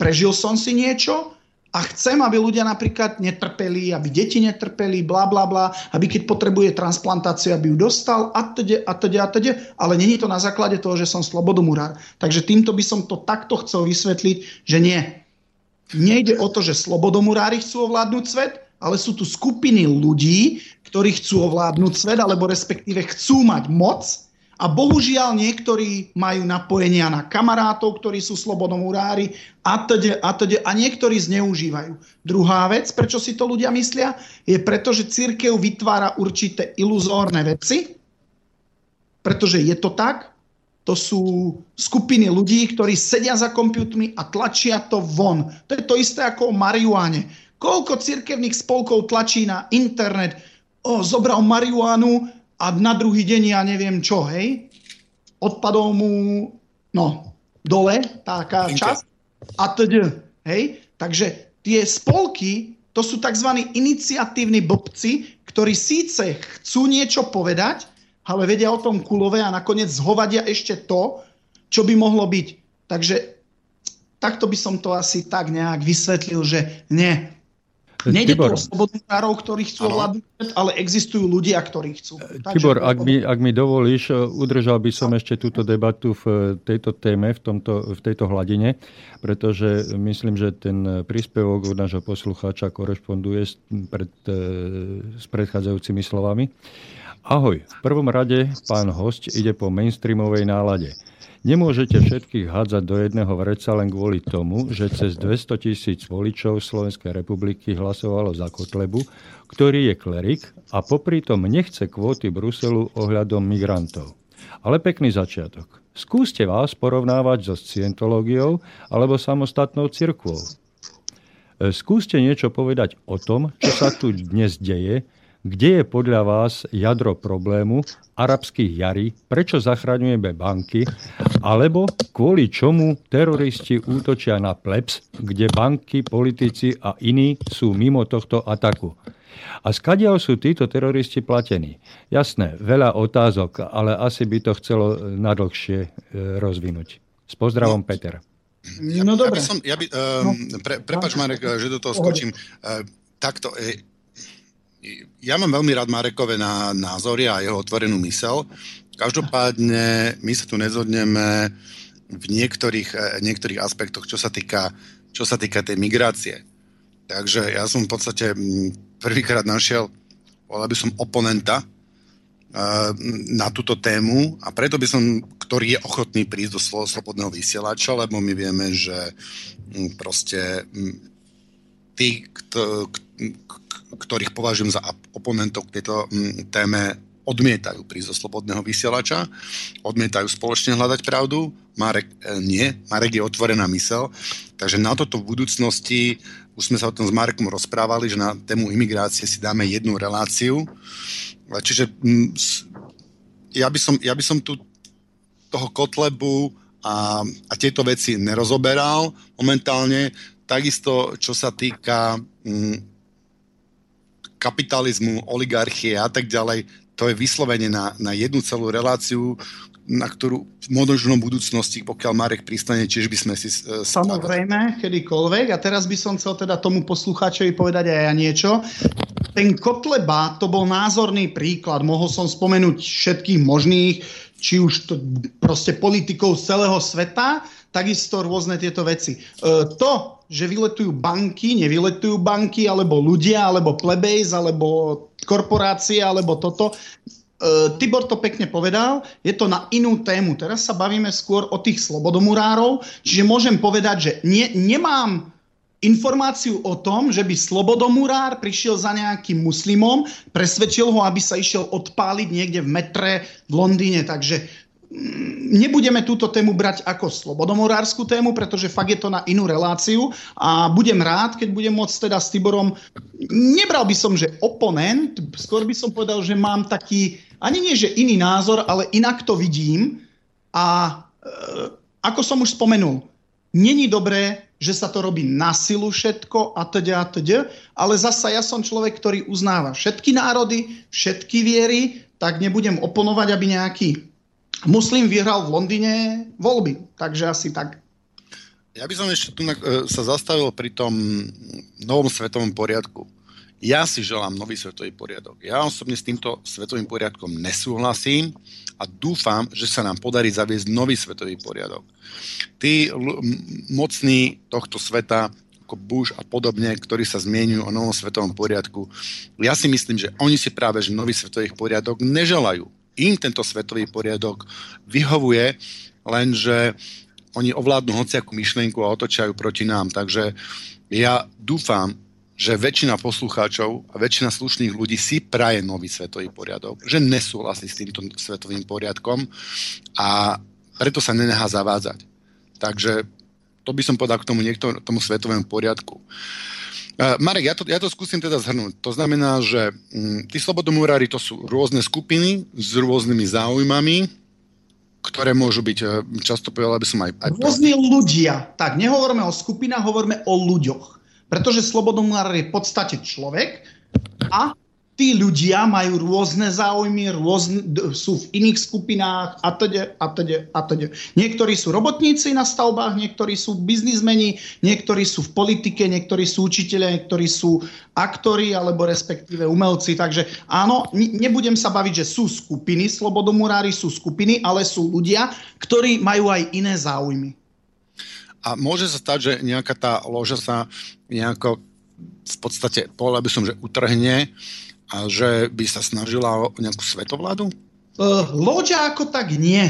prežil som si niečo a chcem, aby ľudia napríklad netrpeli, aby deti netrpeli, blá, blá, blá, aby keď potrebuje transplantáciu, aby ju dostal a teda, a teda, a teda, ale nie je to na základe toho, že som slobodomurár. Takže týmto by som to takto chcel vysvetliť, že nie. Nejde o to, že slobodomurári chcú ovládnuť svet, ale sú tu skupiny ľudí, ktorí chcú ovládnuť svet, alebo respektíve chcú mať moc. A bohužiaľ niektorí majú napojenia na kamarátov, ktorí sú slobodomurári a teda, a teda, a niektorí zneužívajú. Druhá vec, prečo si to ľudia myslia, je preto, že cirkev vytvára určité iluzórne veci, pretože je to tak, to sú skupiny ľudí, ktorí sedia za kompiútmi a tlačia to von. To je to isté ako o marihuane. Koľko cirkevných spolkov tlačí na internet, o, zobral marihuanu, a na druhý deň ja neviem čo, hej, odpadol mu, no, dole, taká časť, a teda, hej. Takže tie spolky, to sú tzv. Iniciatívni blbci, ktorí síce chcú niečo povedať, ale vedia o tom kulové a nakoniec zhovadia ešte to, čo by mohlo byť. Takže takto by som to asi tak nejak vysvetlil, že nie. Nejde Tibor. To o slobodomurárov, ktorí chcú vládnuť, ale existujú ľudia, ktorí chcú. Takže Tibor, ak mi, ak mi dovolíš, udržal by som ešte túto debatu v tejto téme, v, tomto, v tejto hladine, pretože myslím, že ten príspevok od nášho poslucháča korešponduje s, pred, s predchádzajúcimi slovami. Ahoj, v prvom rade pán hosť ide po mainstreamovej nálade. Nemôžete všetkých hádzať do jedného vreca len kvôli tomu, že cez dvestotisíc voličov Slovenskej republiky hlasovalo za Kotlebu, ktorý je klerik a popritom nechce kvóty Bruselu ohľadom migrantov. Ale pekný začiatok. Skúste vás porovnávať so scientológiou alebo samostatnou cirkvou. Skúste niečo povedať o tom, čo sa tu dnes deje, kde je podľa vás jadro problému arabských jarí, prečo zachraňujeme banky, alebo kvôli čomu teroristi útočia na plebs, kde banky, politici a iní sú mimo tohto ataku. A skadiaľ sú títo teroristi platení? Jasné, veľa otázok, ale asi by to chcelo nadlhšie rozvinúť. S pozdravom, Peter. No dobre. Ja by som, ja by, um, pre, prepáč, Marek, že do toho skočím. Uh, takto... E- Ja mám veľmi rád Marekové názory a jeho otvorenú myseľ. Každopádne my sa tu nezhodneme v niektorých, niektorých aspektoch, čo sa týka, čo sa týka tej migrácie. Takže ja som v podstate prvýkrát našiel, volal by som oponenta na túto tému a preto by som, ktorý je ochotný prísť do slobodného vysielača, lebo my vieme, že proste tí, kto, ktorých považujem za oponentov k tejto téme, odmietajú prísť do slobodného vysielača, odmietajú spoločne hľadať pravdu. Marek nie, Marek je otvorená myseľ, takže na toto v budúcnosti, už sme sa o tom s Marekom rozprávali, že na tému imigrácie si dáme jednu reláciu. Čiže ja by som, ja by som tu toho Kotlebu a, a tieto veci nerozoberal momentálne. Takisto, čo sa týka kapitalizmu, oligarchie a tak ďalej, to je vyslovene na, na jednu celú reláciu, na ktorú v možno budúcnosti, pokiaľ Marek pristane, čiže by sme si... Uh, Samozrejme, kedykoľvek. A teraz by som chcel teda tomu poslucháčovi povedať aj ja niečo. Ten Kotleba, to bol názorný príklad. Mohol som spomenúť všetkých možných, či už to, proste politikov z celého sveta, takisto rôzne tieto veci. Uh, to... že vyletujú banky, nevyletujú banky, alebo ľudia, alebo plebejs, alebo korporácie, alebo toto. E, Tibor to pekne povedal, je to na inú tému. Teraz sa bavíme skôr o tých slobodomurárov, čiže môžem povedať, že nie, nemám informáciu o tom, že by slobodomurár prišiel za nejakým muslimom, presvedčil ho, aby sa išiel odpáliť niekde v metre v Londýne, takže... Nebudeme túto tému brať ako slobodomurárskú tému, pretože fakt je to na inú reláciu a budem rád, keď budem môcť teda s Tiborom, nebral by som, že oponent, skôr by som povedal, že mám taký, ani nie, že iný názor, ale inak to vidím a e, ako som už spomenul, není dobré, že sa to robí na silu všetko a teda a teda, ale zasa ja som človek, ktorý uznáva všetky národy, všetky viery, tak nebudem oponovať, aby nejaký muslim vyhral v Londýne voľby. Takže asi tak. Ja by som ešte tu sa zastavil pri tom novom svetovom poriadku. Ja si želám nový svetový poriadok. Ja osobne s týmto svetovým poriadkom nesúhlasím a dúfam, že sa nám podarí zaviesť nový svetový poriadok. Tí l- m- mocní tohto sveta, ako Bush a podobne, ktorí sa zmieňujú o novom svetovom poriadku, ja si myslím, že oni si práve že nový svetový poriadok neželajú. Im tento svetový poriadok vyhovuje, lenže oni ovládnu hociakú myšlienku a otočajú proti nám. Takže ja dúfam, že väčšina poslucháčov a väčšina slušných ľudí si praje nový svetový poriadok, že nesúhlasí s týmto svetovým poriadkom a preto sa nenechá zavádzať. Takže to by som podal k tomu niektor- tomu svetovému poriadku. E, Marek, ja to, ja to skúsim teda zhrnúť. To znamená, že m, tí slobodomurári to sú rôzne skupiny s rôznymi záujmami, ktoré môžu byť, často povedal, aby som aj... aj rôzne ľudia. Tak, nehovoríme o skupinách, hovoríme o ľuďoch. Pretože slobodomurár je v podstate človek a tí ľudia majú rôzne záujmy, rôzne, sú v iných skupinách a teda, a teda, a teda. Niektorí sú robotníci na stavbách, niektorí sú biznismeni, niektorí sú v politike, niektorí sú učitelia, niektorí sú aktori alebo respektíve umelci. Takže áno, nebudem sa baviť, že sú skupiny, slobodomurári sú skupiny, ale sú ľudia, ktorí majú aj iné záujmy. A môže sa stať, že nejaká tá loža sa nejako v podstate, povedal by som, že utrhne a že by sa snažila o nejakú svetovládu? Uh, loža ako tak nie.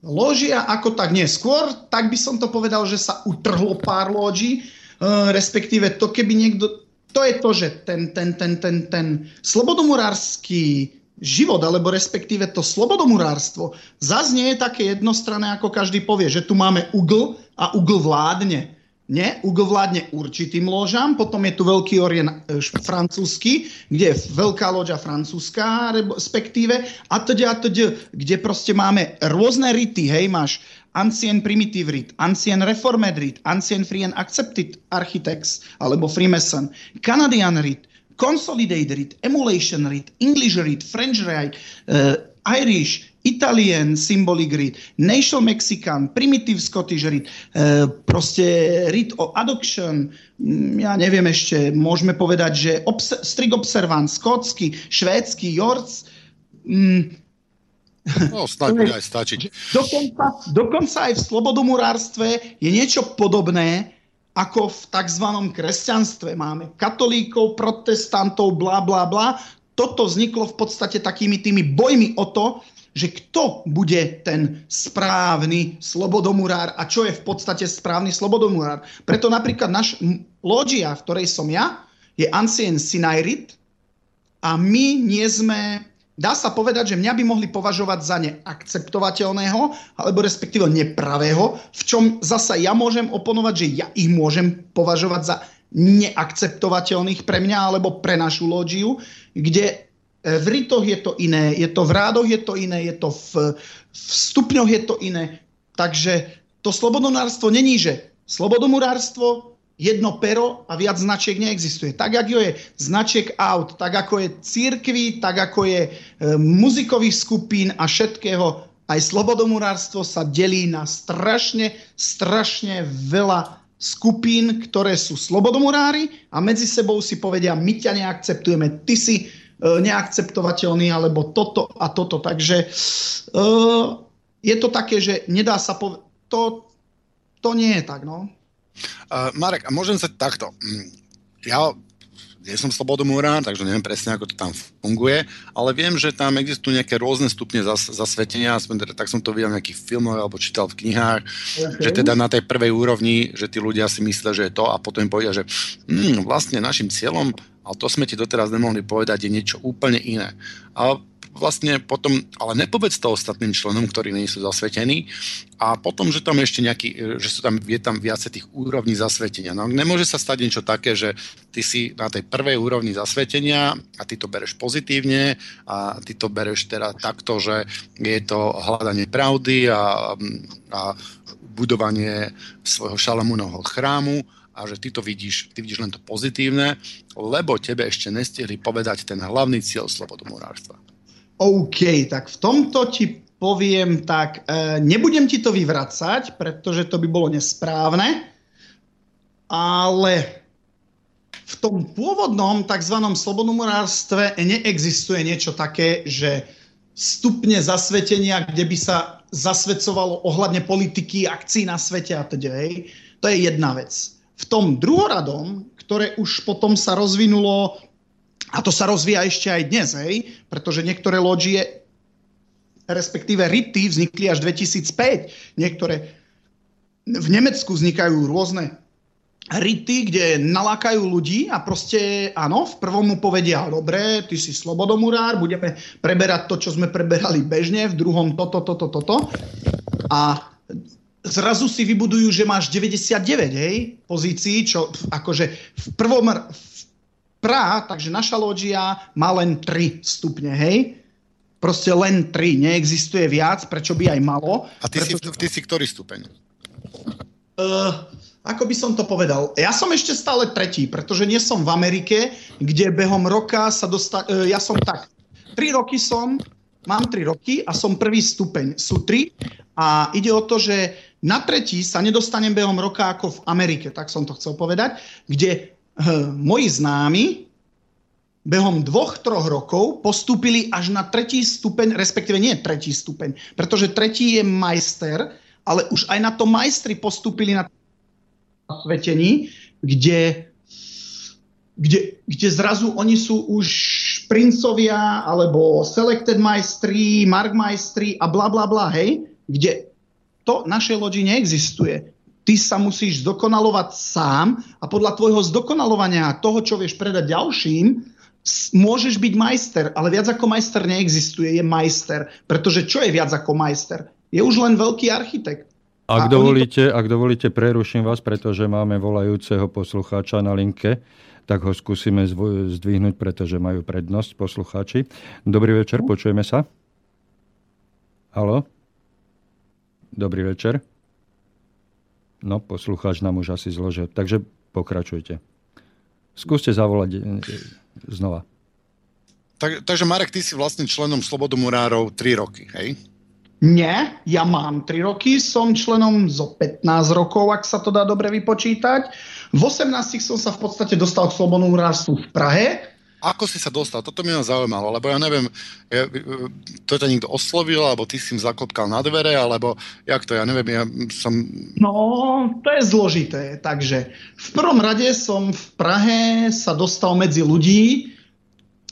Ložia ako tak nie. Skôr tak by som to povedal, že sa utrhlo pár loží, uh, respektíve to, keby niekto... To je to, že ten, ten, ten, ten, ten slobodomurársky život, alebo respektíve to slobodomurárstvo zase nie je také jednostranné, ako každý povie, že tu máme ú gé el a ú gé el vládne. Nie, ú gé el vládne určitým ložám, potom je tu veľký orien francúzsky, kde je veľká loža francúzska, respektíve a teda, a teda, kde proste máme rôzne rity, hej, máš Ancien Primitive Rite, Ancien Reformed Rite, Ancien Free and Accepted Architects, alebo Freemason, Canadian Rite, Consolidated Rite, Emulation Rite, English Rite, French Rite, uh, Irish, Italian Symbolic Rite, National Mexican, Primitive Scottish Rite, uh, proste Rite o Adoption, ja neviem ešte, môžeme povedať, že obs- Strig Observance, skótsky, švédsky, Yorks. Mm, no, snaď bude aj stačiť. Dokonca, dokonca aj v slobodomurárstve je niečo podobné, ako v tzv. Kresťanstve máme katolíkov, protestantov, blá, blá, blá. Toto vzniklo v podstate takými tými bojmi o to, že kto bude ten správny slobodomurár a čo je v podstate správny slobodomurár. Preto napríklad naš lógia, v ktorej som ja, je Ancien Sinairit a my nie sme... Dá sa povedať, že mňa by mohli považovať za neakceptovateľného alebo respektíve nepravého, v čom zasa ja môžem oponovať, že ja ich môžem považovať za neakceptovateľných pre mňa alebo pre našu lógiu, kde v ritoch je to iné, je to v rádoch je to iné, je to v, v stupňoch je to iné. Takže to slobodomurárstvo není, že slobodomurárstvo... Jedno pero a viac značiek neexistuje. Tak, ako je značiek aut, tak, ako je cirkvi, tak, ako je e, muzikových skupín a všetkého, aj slobodomurárstvo sa delí na strašne, strašne veľa skupín, ktoré sú slobodomurári a medzi sebou si povedia, my ťa neakceptujeme, ty si e, neakceptovateľný, alebo toto a toto. Takže e, je to také, že nedá sa povedať, to, to nie je tak, no. Uh, Marek, a môžem sa takto, ja nie som slobodomurár, takže neviem presne, ako to tam funguje, ale viem, že tam existujú nejaké rôzne stupne zas- zasvetenia, tak som to videl v nejakých filmoch alebo čítal v knihách, okay. Že teda na tej prvej úrovni, že tí ľudia si myslia, že je to a potom im povedia, že hm, vlastne našim cieľom, ale to sme ti doteraz nemohli povedať, je niečo úplne iné. A vlastne potom, ale nepovedz to ostatným členom, ktorí nie sú zasvetení a potom, že tam ešte nejaký, že sú tam, je tam viacej tých úrovní zasvetenia. No, nemôže sa stať niečo také, že ty si na tej prvej úrovni zasvetenia a ty to bereš pozitívne a ty to bereš teda takto, že je to hľadanie pravdy a, a budovanie svojho Šalamúnovho chrámu a že ty to vidíš, ty vidíš len to pozitívne, lebo tebe ešte nestihli povedať ten hlavný cieľ slobodomurárstva. OK, tak v tomto ti poviem tak, e, nebudem ti to vyvracať, pretože to by bolo nesprávne, ale v tom pôvodnom tzv. Slobodomurárstve neexistuje niečo také, že stupne zasvetenia, kde by sa zasvedcovalo ohľadne politiky, akcií na svete a teda. To je jedna vec. V tom druhoradom, ktoré už potom sa rozvinulo, a to sa rozvíja ešte aj dnes, hej, pretože niektoré lóžie, respektíve rity vznikli až dvetisícpäť. Niektoré v Nemecku vznikajú rôzne rity, kde nalákajú ľudí a proste áno, v prvom mu povedia dobre, ty si slobodomurár, budeme preberať to, čo sme preberali bežne, v druhom toto, toto, toto. A zrazu si vybudujú, že máš deväťdesiatdeväť, hej, pozícií, čo akože v prvom v prá, takže naša lóžia má len tri stupne, hej. Proste len tri, neexistuje viac, prečo by aj malo. A ty, preto... si, ty si ktorý stupeň? Uh, Ako by som to povedal? Ja som ešte stále tretí, pretože nie som v Amerike, kde behom roka sa dostal... Ja som tak, tri roky som, mám tri roky a som prvý stupeň. Sú tri a ide o to, že na tretí sa nedostanem behom roka ako v Amerike, tak som to chcel povedať, kde uh, moji známi behom dvoch, troch rokov postúpili až na tretí stupeň, respektíve nie tretí stupeň, pretože tretí je majster, ale už aj na to majstri postúpili na svetení, kde, kde, kde zrazu oni sú už princovia, alebo selected majstri, mark majstri a bla bla bla, hej, kde to našej lodži neexistuje. Ty sa musíš zdokonalovať sám a podľa tvojho zdokonalovania toho, čo vieš predať ďalším, môžeš byť majster, ale viac ako majster neexistuje, je majster, pretože čo je viac ako majster? Je už len veľký architekt. Ak dovolíte, ak dovolíte, preruším vás, pretože máme volajúceho poslucháča na linke, tak ho skúsime zdvihnúť, pretože majú prednosť poslucháči. Dobrý večer, počujeme sa? Haló? Dobrý večer. No, poslucháč nám už asi zložil, takže pokračujte. Skúste zavolať znova. Tak, takže Marek, ty si vlastne členom Slobodomurárov tri roky, hej? Nie, ja mám tri roky, som členom zo pätnásť rokov, ak sa to dá dobre vypočítať. V osemnástich som sa v podstate dostal k slobodomurárstvu v Prahe. Ako si sa dostal? Toto mi zaujímalo, lebo ja neviem, ja, to ťa niekto oslovil, alebo ty si im zaklopkal na dvere, alebo jak to, ja neviem, ja som... No, to je zložité, takže v prvom rade som v Prahe sa dostal medzi ľudí,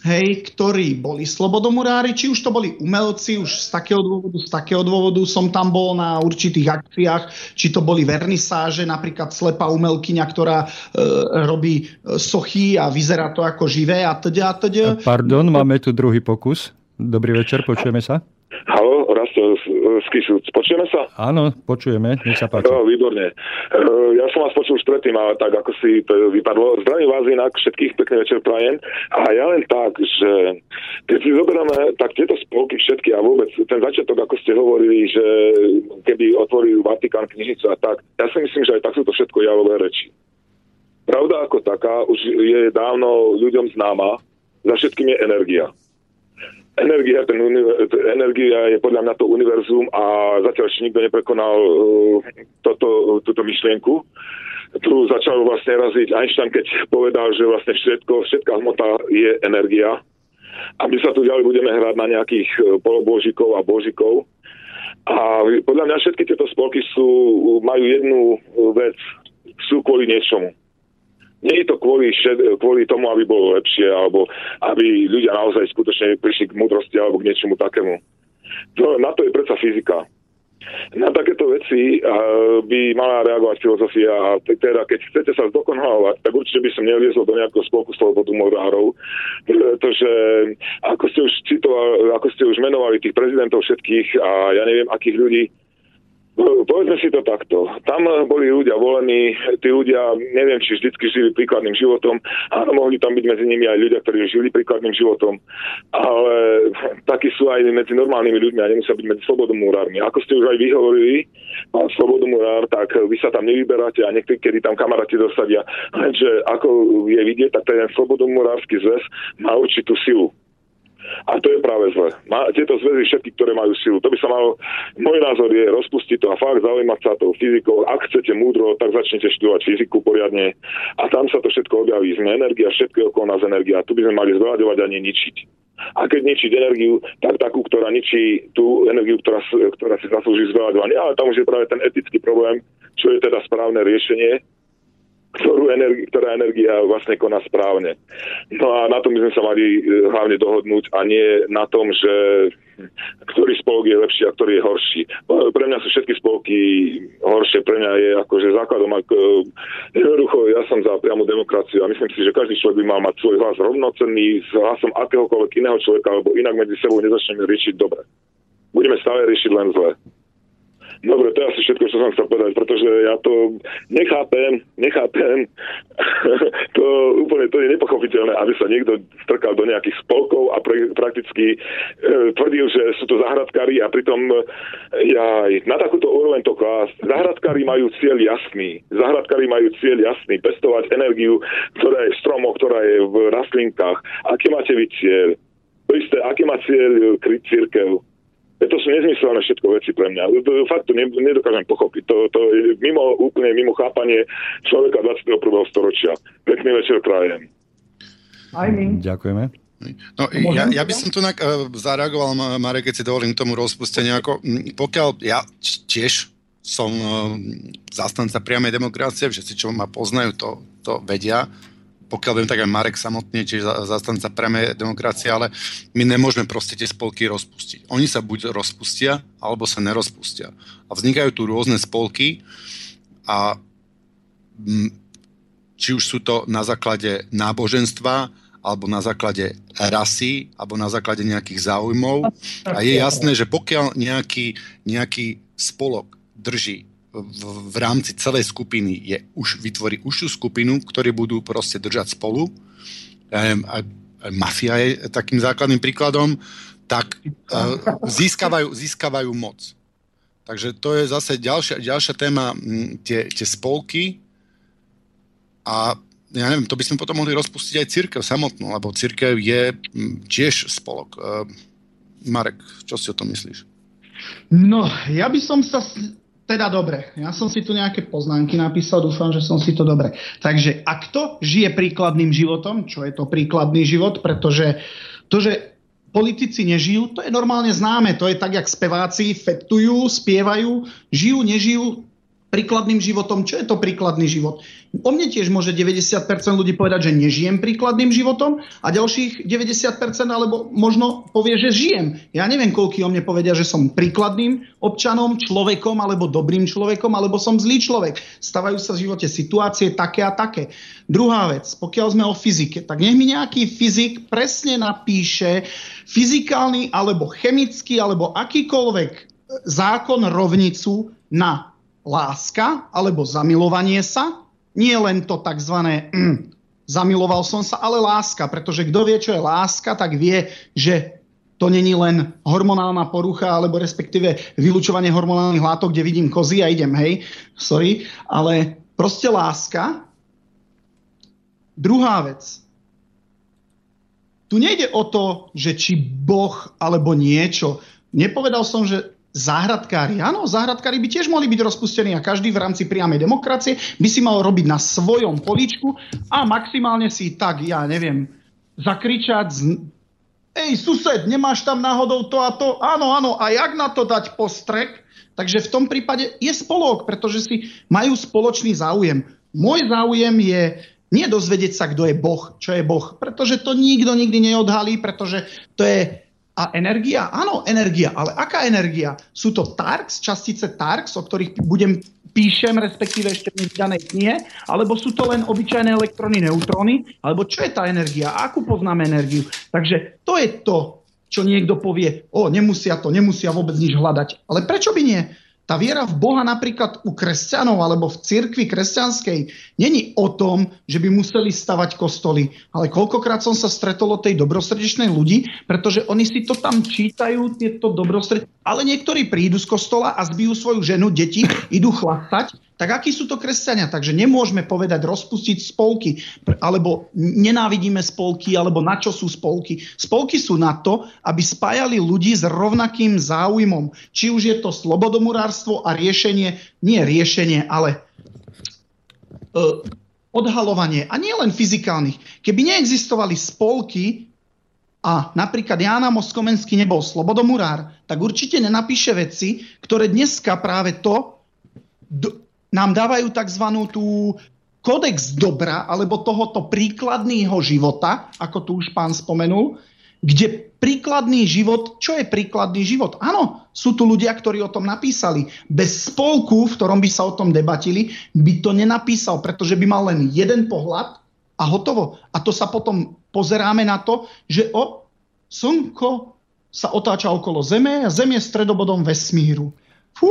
hej, ktorí boli slobodomurári, či už to boli umelci, už z takého dôvodu, z takého dôvodu som tam bol na určitých akciách, či to boli vernisáže, napríklad slepá umelkyňa, ktorá e, robí sochy a vyzerá to ako živé a teda, a teda. Pardon, máme tu druhý pokus. Dobrý večer, počujeme sa? Haló, raz skýšuc. Počujeme sa? Áno, počujeme, nech sa páči. No, výborne. Ja som vás počul už predtým, ale tak ako si to vypadlo. Zdravím vás inak, všetkých pekný večer prajem. A ja len tak, že keď si zoberieme, tak tieto spolky všetky a vôbec ten začiatok, ako ste hovorili, že keby otvoril Vatikán knižnicu a tak, ja si myslím, že aj tak sú to všetko javové reči. Pravda ako taká už je dávno ľuďom známa, za všetkým je energia. Energia, ten univer, energia je podľa mňa to univerzum a zatiaľ ešte nikto neprekonal uh, toto, túto myšlienku. Tu začal vlastne raziť Einstein, keď povedal, že vlastne všetko, všetká hmota je energia. A my sa tu ďalej budeme hrať na nejakých polobožikov a božikov. A podľa mňa všetky tieto spolky sú, majú jednu vec, sú kvôli niečomu. Nie je to kvôli, šed- kvôli tomu, aby bolo lepšie, alebo aby ľudia naozaj skutočne prišli k múdrosti alebo k niečomu takému. To, na to je predsa fyzika. Na takéto veci uh, by mala reagovať filozofia. A teda, keď chcete sa zdokonalovať, tak určite by som neliezol do nejakého spolku slobodomurárov, pretože ako ste už citoval, ako ste už menovali tých prezidentov všetkých a ja neviem akých ľudí, Povedzme si to takto. Tam boli ľudia volení, tí ľudia, neviem, či vždycky žili príkladným životom. Áno, mohli tam byť medzi nimi aj ľudia, ktorí žili príkladným životom, ale takí sú aj medzi normálnymi ľuďmi a nemusia byť medzi slobodomurármi. Ako ste už aj vyhovorili, pán slobodomurár, tak vy sa tam nevyberáte a niekedy, kedy tam kamaráti dosadia. Lenže ako je vidieť, tak ten slobodomurársky zväz má určitú silu. A to je práve zle. Tieto zväzy všetky, ktoré majú silu. To by sa malo, môj názor je rozpustiť to a fakt zaujímať sa tou fyzikou. Ak chcete múdro, tak začnete študovať fyziku poriadne a tam sa to všetko objaví. Sme energia, všetko je okolo nás energia. Tu by sme mali zveľaďovať a neničiť. A keď ničiť energiu, tak takú, ktorá ničí tú energiu, ktorá, ktorá si zaslúži zveľaďovanie. Ale tam už je práve ten etický problém, čo je teda správne riešenie, ktorú energi- ktorá energia vlastne koná správne. No a na tom by sme sa mali hlavne dohodnúť a nie na tom, že ktorý spolok je lepší a ktorý je horší. Pre mňa sú všetky spolky horšie, pre mňa je akože základom, ak, jednoducho ja som za priamu demokraciu a myslím si, že každý človek by mal mať svoj hlas rovnocenný s hlasom akéhokoľvek iného človeka, lebo inak medzi sebou nezačneme riešiť dobre. Budeme stále riešiť len zle. Dobre, to je asi všetko, čo som chcel povedať, pretože ja to nechápem, nechápem, to úplne to je nepochopiteľné, aby sa niekto strkal do nejakých spolkov a pre, prakticky e, tvrdil, že sú to záhradkári a pritom ja, na takúto úroveň to klás. Záhradkári majú cieľ jasný, záhradkári majú cieľ jasný, pestovať energiu, ktorá je v stromoch, ktorá je v rastlinkách. Aký máte vy cieľ? Pristé, aký má cieľ kryť cirkev? To sú nezmyselné všetko veci pre mňa. To, fakt to nedokážem pochopiť. To, to je mimo, úplne mimo chápanie človeka dvadsiateho prvého storočia. Pekný večer prajem. Ďakujeme. No, ja, ja by som tu na, zareagoval, Marek, keď si dovolím tomu rozpusteniu. Ako, pokiaľ ja tiež som zastanca priamej demokracie, všetci, čo ma poznajú, to, to vedia. Pokiaľ viem, tak aj Marek samotný, čiže zastanca priamej demokracie, ale my nemôžeme proste tie spolky rozpustiť. Oni sa buď rozpustia, alebo sa nerozpustia. A vznikajú tu rôzne spolky a či už sú to na základe náboženstva, alebo na základe rasy, alebo na základe nejakých záujmov. A je jasné, že pokiaľ nejaký, nejaký spolok drží V, v rámci celej skupiny je už vytvorí užšiu skupinu, ktorí budú proste držať spolu. Ehm, a, a mafia je takým základným príkladom, tak e, získavajú, získavajú moc. Takže to je zase ďalšia, ďalšia téma, m, tie, tie spolky. A ja neviem, to by sme potom mohli rozpustiť aj cirkev samotnú, lebo cirkev je m, tiež spolok. E, Marek, čo si o tom myslíš? No, ja by som sa... Teda dobre, ja som si tu nejaké poznámky napísal, dúfam, že som si to dobre. Takže a kto žije príkladným životom, čo je to príkladný život, pretože to, že politici nežijú, to je normálne známe, to je tak, jak speváci fetujú, spievajú, žijú, nežijú príkladným životom. Čo je to príkladný život? O mne tiež môže deväťdesiat percent ľudí povedať, že nežijem príkladným životom a ďalších deväťdesiat percent alebo možno povie, že žijem. Ja neviem, koľko o mne povedia, že som príkladným občanom, človekom alebo dobrým človekom, alebo som zlý človek. Stavajú sa v živote situácie také a také. Druhá vec, pokiaľ sme o fyzike, tak nech mi nejaký fyzik presne napíše fyzikálny alebo chemický alebo akýkoľvek zákon rovnicu na láska alebo zamilovanie sa, nie len to takzvané mm, zamiloval som sa, ale láska, pretože kto vie, čo je láska, tak vie, že to není len hormonálna porucha alebo respektíve vylučovanie hormonálnych látok, kde vidím kozy a idem, hej, sorry, ale proste láska. Druhá vec. Tu nejde o to, že či Boh alebo niečo. Nepovedal som, že záhradkári, áno, záhradkári by tiež mohli byť rozpustení a každý v rámci priamej demokracie by si mal robiť na svojom políčku a maximálne si tak, ja neviem, zakričať z... Ej, sused, nemáš tam náhodou to a to? Áno, áno, a jak na to dať postrek? Takže v tom prípade je spolok, pretože si majú spoločný záujem. Môj záujem je nie dozvedieť sa, kto je Boh, čo je Boh, pretože to nikto nikdy neodhalí, pretože to je... A energia? Áno, energia. Ale aká energia? Sú to targs, častice targs, o ktorých budem píšem, respektíve ešte v danej knihe, alebo sú to len obyčajné elektróny, neutróny, alebo čo je tá energia? A akú poznáme energiu? Takže to je to, čo niekto povie, o, nemusia to, nemusia vôbec nič hľadať. Ale prečo by nie? Tá viera v Boha napríklad u kresťanov alebo v cirkvi kresťanskej není o tom, že by museli stavať kostoly. Ale koľkokrát som sa stretol od tej dobrosrdečnej ľudí, pretože oni si to tam čítajú, tieto dobrosrdečné. Ale niektorí prídu z kostola a zbijú svoju ženu, deti, idú chlastať. Tak akí sú to kresťania? Takže nemôžeme povedať rozpustiť spolky, alebo nenávidíme spolky, alebo na čo sú spolky. Spolky sú na to, aby spájali ľudí s rovnakým záujmom. Či už je to slobodomurárstvo, a riešenie, nie riešenie, ale uh, odhalovanie. A nie len fyzikálnych. Keby neexistovali spolky a napríklad Jan Amos Komenský nebol slobodomurár, tak určite nenapíše veci, ktoré dneska práve to d- nám dávajú tzv. Tú kodex dobra, alebo tohoto príkladného života, ako tu už pán spomenul, kde príkladný život, čo je príkladný život? Áno, sú tu ľudia, ktorí o tom napísali. Bez spolku, v ktorom by sa o tom debatili, by to nenapísal, pretože by mal len jeden pohľad a hotovo. A to sa potom pozeráme na to, že o, slnko sa otáča okolo Zeme a Zem je stredobodom vesmíru. Fú,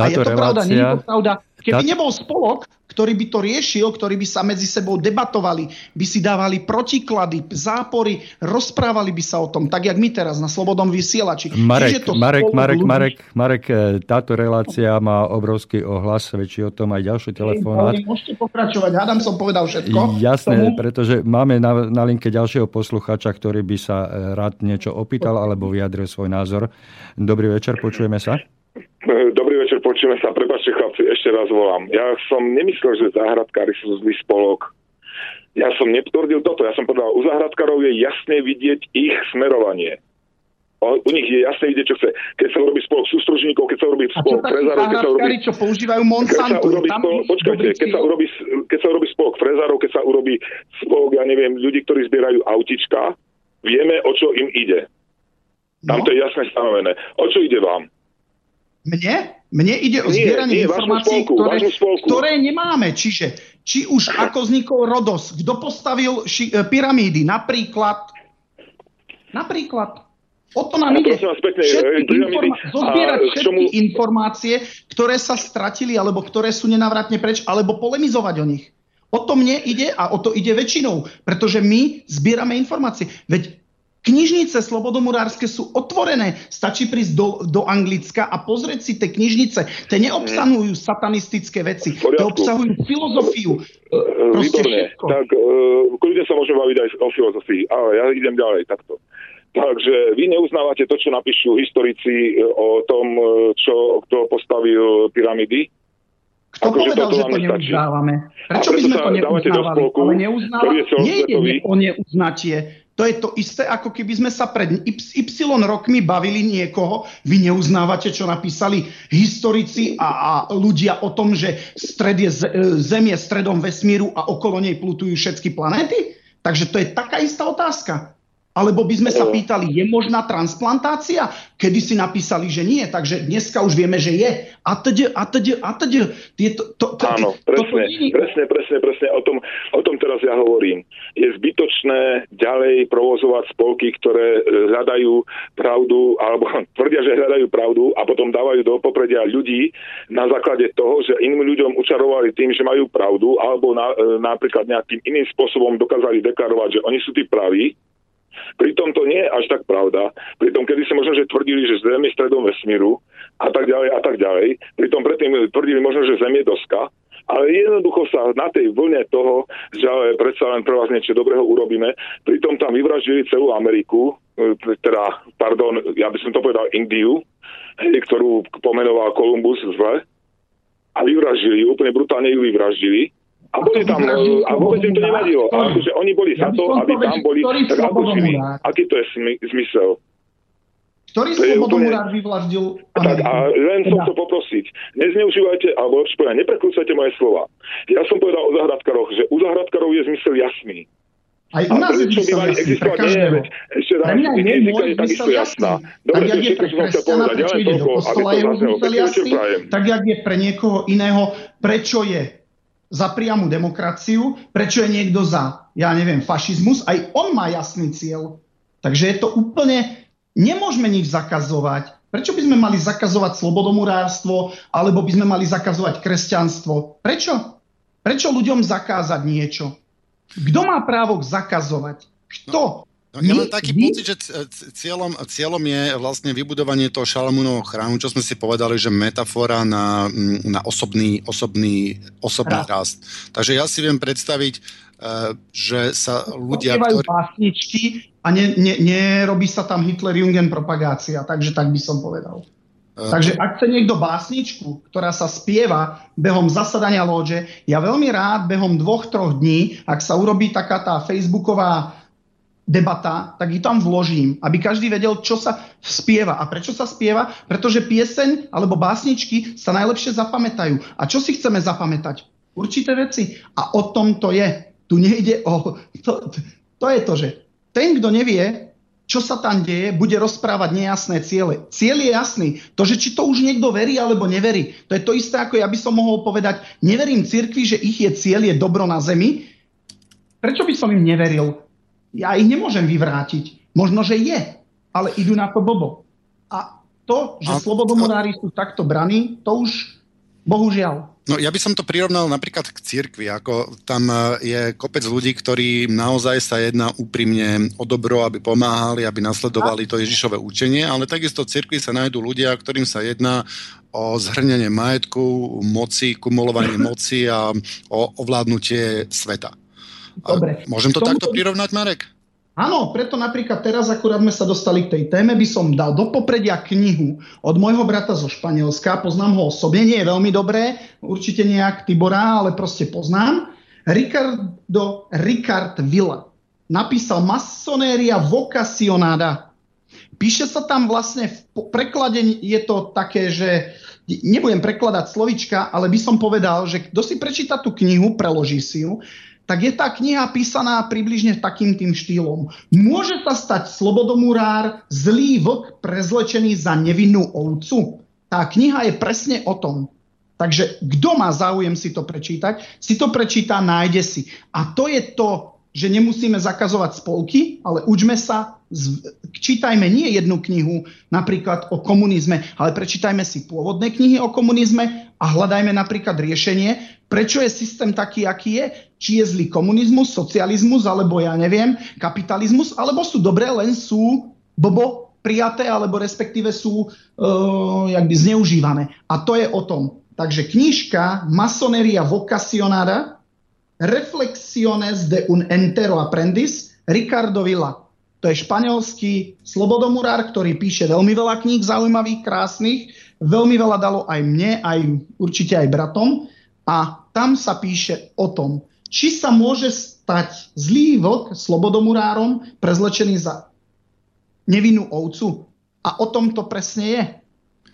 a je to relácia... pravda, nie je to pravda. Keby tá... nebol spolok, ktorý by to riešil, ktorí by sa medzi sebou debatovali, by si dávali protiklady, zápory, rozprávali by sa o tom, tak jak my teraz na Slobodnom vysielači. Marek, Marek, Marek, ľudí... Marek, Marek, táto relácia má obrovský ohlas, svedčí o tom aj ďalší telefonát. Môžete pokračovať, hádam som povedal všetko. Jasné, tomu... pretože máme na, na linke ďalšieho posluchača, ktorý by sa rád niečo opýtal alebo vyjadril svoj názor. Dobrý večer, počujeme sa. Dobrý večer, počujeme sa. Prepáčte, chlapci, ešte raz volám. Ja som nemyslel, že záhradkári sú zlý spolok. Ja som netvrdil toto. Ja som povedal, u záhradkárov je jasne vidieť ich smerovanie. U nich je jasne vidieť, čo chce. Keď sa urobí spolok sústružníkov, keď sa urobí spolok frezárov, keď sa urobí... čo používajú Monsanto? Počkajte, keď sa urobí, keď sa urobí spolok frezárov, keď sa urobí spolok, ja neviem, ľudí, ktorí zbierajú autička, vieme, o čo im ide. Tam no. To je jasne stanovené. O čo ide vám? Mne? Mne ide o zbieranie informácií, spolku, ktoré, ktoré nemáme. Čiže, či už ako vznikol Rodos, kto postavil ši, pyramídy, napríklad. Napríklad. O to nám ide. Zozbierať všetky informácie, ktoré sa stratili, alebo ktoré sú nenavratne preč, alebo polemizovať o nich. O to mne ide a o to ide väčšinou, pretože my zbierame informácie. Veď knižnice slobodomurárske sú otvorené. Stačí prísť do, do Anglicka a pozrieť si tie knižnice. Tie neobsahujú satanistické veci. Tie obsahujú filozofiu. Proste výborné. Všetko. Tak kľudne sa môžeme baviť aj o filozofii. Ale ja idem ďalej takto. Takže vy neuznávate to, čo napíšu historici o tom, čo kto postavil pyramidy? Kto ako povedal, že to, že to neuznávame? Prečo by sme to neuznávali? Spolku, ale neuznávali? Nejde o neuznatie. To je to isté, ako keby sme sa pred y rokmi bavili niekoho. Vy neuznávate, čo napísali historici a, a ľudia o tom, že stred je, Zem je stredom vesmíru a okolo nej plutujú všetky planéty? Takže to je taká istá otázka. Alebo by sme sa pýtali, je možná transplantácia? Kedy si napísali, že nie. Takže dneska už vieme, že je. A teď, a teď, a teď. Áno, presne, presne, presne, presne. O tom, o tom teraz ja hovorím. Je zbytočné ďalej provozovať spolky, ktoré hľadajú pravdu, alebo tvrdia, že hľadajú pravdu a potom dávajú do popredia ľudí na základe toho, že iným ľuďom učarovali tým, že majú pravdu, alebo na, napríklad nejakým iným spôsobom dokázali deklarovať, že oni sú tí praví. Pritom to nie je až tak pravda. Pritom kedy si možno, že tvrdili, že Zem je stredom vesmíru a tak ďalej a tak ďalej. Pritom predtým tvrdili možno, že Zem je doska. Ale jednoducho sa na tej vlne toho, že predsa len pre vás niečo dobrého urobíme, pritom tam vyvraždili celú Ameriku, teda, pardon, ja by som to povedal Indiu, ktorú pomenoval Kolumbus zle. A vyvraždili, úplne brutálne ju vyvraždili. A boli tam, a vôbec im to nevadilo. A akože oni boli za to, aby tam boli, tak akožili. Aký to je zmysel? Ktorý slobodomurár vyvraždil Ameriku? A len som to poprosiť. Nezneužívajte, alebo lepšie, neprekrúcajte moje slova. Ja som povedal o záhradkaroch, že u záhradkarov je zmysel jasný. Aj u nás je zmysel jasný, pre každého. Ešte raz, nezvyká je takisto jasná. Dobre, to je všetko, čo som chcel povedať. Ja len toľko, aby to zaznelo. Tak jak je pre niekoho iného, prečo je za priamu demokraciu, prečo je niekto za, ja neviem, fašizmus, aj on má jasný cieľ. Takže je to úplne, nemôžeme nič zakazovať, Prečo by sme mali zakazovať slobodomurárstvo, alebo by sme mali zakazovať kresťanstvo? Prečo? Prečo ľuďom zakázať niečo? Kto má právo zakazovať? Kto? No, ja mám taký pocit, že cieľom, cieľom je vlastne vybudovanie toho Šalamúnovho chrámu, čo sme si povedali, že metafora na, na osobný, osobný, osobný rast. Takže ja si viem predstaviť, že sa ľudia... Ktorý... básničky a ne, ne, nerobí sa tam Hitler-Jungen propagácia, takže tak by som povedal. Takže ak chce niekto básničku, ktorá sa spieva behom zasadania lóže, ja veľmi rád behom dvoch, troch dní, ak sa urobí taká tá facebooková debata, tak ju tam vložím, aby každý vedel, čo sa spieva. A prečo sa spieva? Pretože pieseň alebo básničky sa najlepšie zapamätajú. A čo si chceme zapamätať? Určité veci. A o tom to je. Tu nejde o... To, to je to, že ten, kto nevie... čo sa tam deje, bude rozprávať nejasné ciele. Cieľ je jasný. To, že či to už niekto verí alebo neverí, to je to isté, ako ja by som mohol povedať, neverím cirkvi, že ich je cieľ je dobro na zemi. Prečo by som im neveril? Ja ich nemôžem vyvrátiť. Možno, že je, ale idú na to blbo. A to, že slobodomurári sú takto braní, to už bohužiaľ. No ja by som to prirovnal napríklad k cirkvi, ako tam je kopec ľudí, ktorí naozaj sa jedná úprimne o dobro, aby pomáhali, aby nasledovali to Ježišové učenie, ale takisto v cirkvi sa nájdú ľudia, ktorým sa jedná o zhrňanie majetku, moci, kumulovanie moci a o ovládnutie sveta. Dobre. Môžem to takto prirovnať, Marek? Áno, preto napríklad teraz akurát sme sa dostali k tej téme, by som dal do popredia knihu od môjho brata zo Španielska, poznám ho osobne, nie je veľmi dobré, určite nejak Tibora, ale proste poznám. Ricardo, Ricardo Vila napísal Masoneria vocacionada. Píše sa tam vlastne, v preklade je to také, že nebudem prekladať slovička, ale by som povedal, že kto si prečíta tú knihu, preloží si ju, tak je tá kniha písaná približne takým tým štýlom. Môže sa stať slobodomurár, zlý vlk prezlečený za nevinnú ovcu? Tá kniha je presne o tom. Takže kto má záujem si to prečítať, si to prečíta, nájde si. A to je to, že nemusíme zakazovať spolky, ale učme sa, čítajme nie jednu knihu, napríklad o komunizme, ale prečítajme si pôvodné knihy o komunizme a hľadajme napríklad riešenie, prečo je systém taký, aký je, či je zlý komunizmus, socializmus, alebo ja neviem, kapitalizmus, alebo sú dobré, len sú blbo prijaté, alebo respektíve sú uh, jakby zneužívané. A to je o tom. Takže knižka Masoneria vocacionada, Reflexiones de un entero aprendiz, Ricardo Vila. To je španielský slobodomurár, ktorý píše veľmi veľa kníh zaujímavých, krásnych. Veľmi veľa dalo aj mne, aj určite aj bratom. A tam sa píše o tom, či sa môže stať zlý vlk slobodomurárom prezlečený za nevinnú ovcu. A o tom to presne je.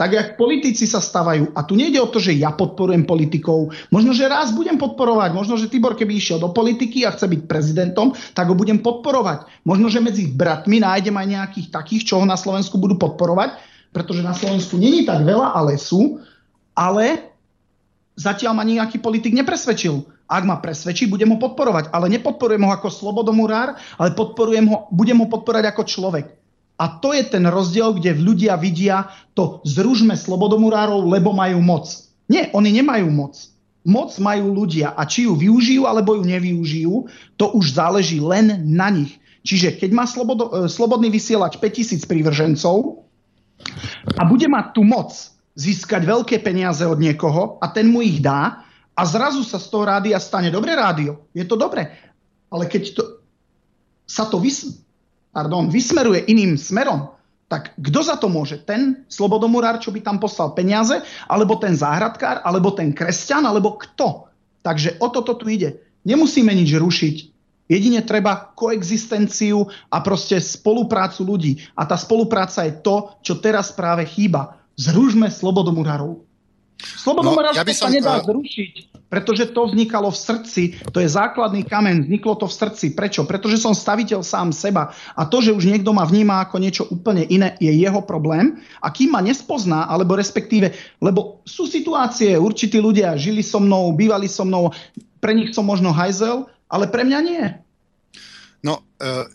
Tak, jak politici sa stavajú. A tu nejde o to, že ja podporujem politikov. Možno, že raz budem podporovať. Možno, že Tibor, keby išiel do politiky a chce byť prezidentom, tak ho budem podporovať. Možno, že medzi bratmi nájdem aj nejakých takých, čo ho na Slovensku budú podporovať, pretože na Slovensku není tak veľa, ale sú. Ale zatiaľ ma nejaký politik nepresvedčil. Ak ma presvedčí, budem ho podporovať. Ale nepodporujem ho ako slobodomurár, ale podporujem ho, budem ho podporovať ako človek. A to je ten rozdiel, kde ľudia vidia to zružme slobodomurárov, lebo majú moc. Nie, oni nemajú moc. Moc majú ľudia a či ju využijú, alebo ju nevyužijú, to už záleží len na nich. Čiže keď má slobodo, slobodný vysielač päťtisíc prívržencov a bude mať tú moc získať veľké peniaze od niekoho a ten mu ich dá a zrazu sa z toho rádia stane dobré rádio. Je to dobré. Ale keď to, sa to vysvetlí, pardon, vysmeruje iným smerom, tak kto za to môže? Ten slobodomurár, čo by tam poslal peniaze, alebo ten záhradkár, alebo ten kresťan, alebo kto? Takže o toto tu ide. Nemusíme nič rušiť. Jedine treba koexistenciu a proste spoluprácu ľudí. A tá spolupráca je to, čo teraz práve chýba. Zružme slobodomurárov. Slobodomurárstvo no, ja som... sa nedá zrušiť, pretože to vznikalo v srdci, to je základný kameň, vzniklo to v srdci. Prečo? Pretože som staviteľ sám seba a to, že už niekto ma vníma ako niečo úplne iné, je jeho problém a kým ma nespozná, alebo respektíve, lebo sú situácie, určití ľudia žili so mnou, bývali so mnou, pre nich som možno hajzel, ale pre mňa nie. No,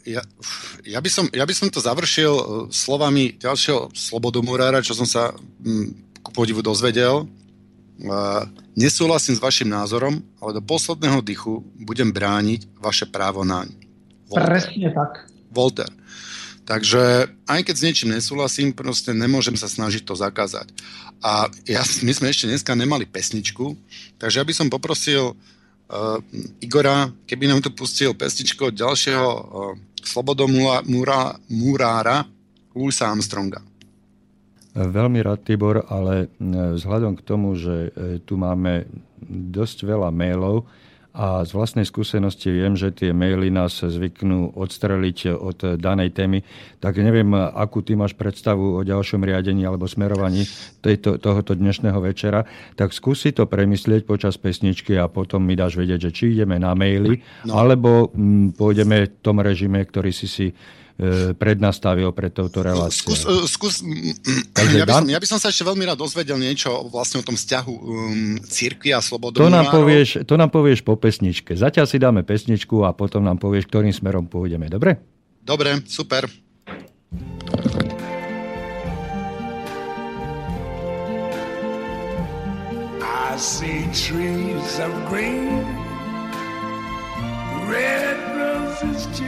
ja, ja, by som, ja by som to završil slovami ďalšieho slobodomurára, čo som sa ku podivu dozvedel. Nesúhlasím s vašim názorom, ale do posledného dychu budem brániť vaše právo naň. Presne tak. Voltaire. Takže aj keď s niečím nesúhlasím, proste nemôžem sa snažiť to zakázať. A ja, my sme ešte dneska nemali pesničku, takže ja by som poprosil uh, Igora, keby nám tu pustil pesničku od ďalšieho uh, slobodomurára Louisa Armstronga. Veľmi rád, Tibor, ale vzhľadom k tomu, že tu máme dosť veľa mailov, a z vlastnej skúsenosti viem, že tie maily nás zvyknú odstreliť od danej témy. Tak neviem, akú ty máš predstavu o ďalšom riadení alebo smerovaní tejto, tohoto dnešného večera. Tak skúsi to premyslieť počas pesničky a potom mi dáš vedieť, že či ideme na maily, no. alebo m, pôjdeme v tom režime, ktorý si si prednastavil pre touto reláciu. Skús, skús, ja, by som, ja by som sa ešte veľmi rád dozvedel niečo vlastne o tom vzťahu um, cirkvi a slobodomurárov. To nám povieš, to nám povieš po pesničke. Zatiaľ si dáme pesničku a potom nám povieš, ktorým smerom pôjdeme. Dobre? Dobre, super. I see trees of green, red roses too.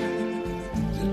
the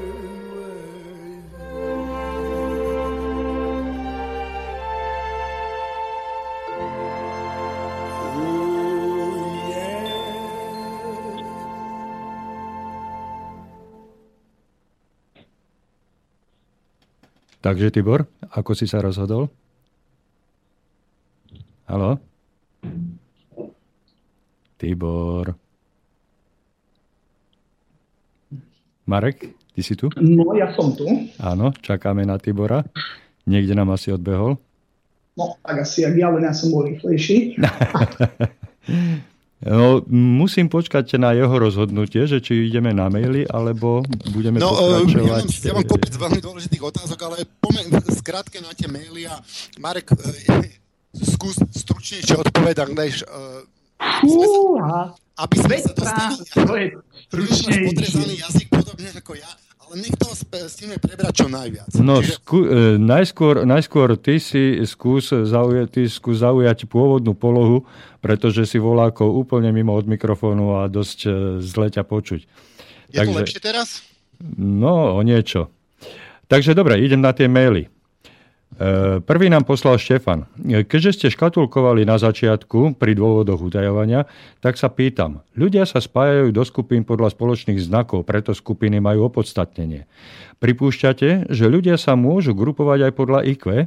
Takže, Tibor, ako si sa rozhodol? Haló? Tibor? Marek, ty si tu? No, ja som tu. Áno, čakáme na Tibora. Niekde nám asi odbehol. No, tak asi, ak ja, len ja som bol rýchlejší. No, musím počkať na jeho rozhodnutie, že či ideme na maily, alebo budeme no, pokračovať. No, ja mám kopec veľmi dôležitých otázok, ale poďme skrátke na tie maily a Marek, skús stručnejšie odpovedať, než aby sme sa dostali príliš nás podrezaný jazyk, podobne ako ja, ale nech toho stíme prebrať čo najviac. No, Čiže... skú, najskôr, najskôr ty si skús zaujať, ty skús zaujať pôvodnú polohu, pretože si volákov úplne mimo od mikrofónu a dosť zle ťa počuť. Je Takže, to lepšie teraz? No, o niečo. Takže dobre, idem na tie maily. Prvý nám poslal Štefan. Keďže ste škatulkovali na začiatku pri dôvodoch utajovania, tak sa pýtam. Ľudia sa spájajú do skupín podľa spoločných znakov, preto skupiny majú opodstatnenie. Pripúšťate, že ľudia sa môžu grupovať aj podľa í kvé?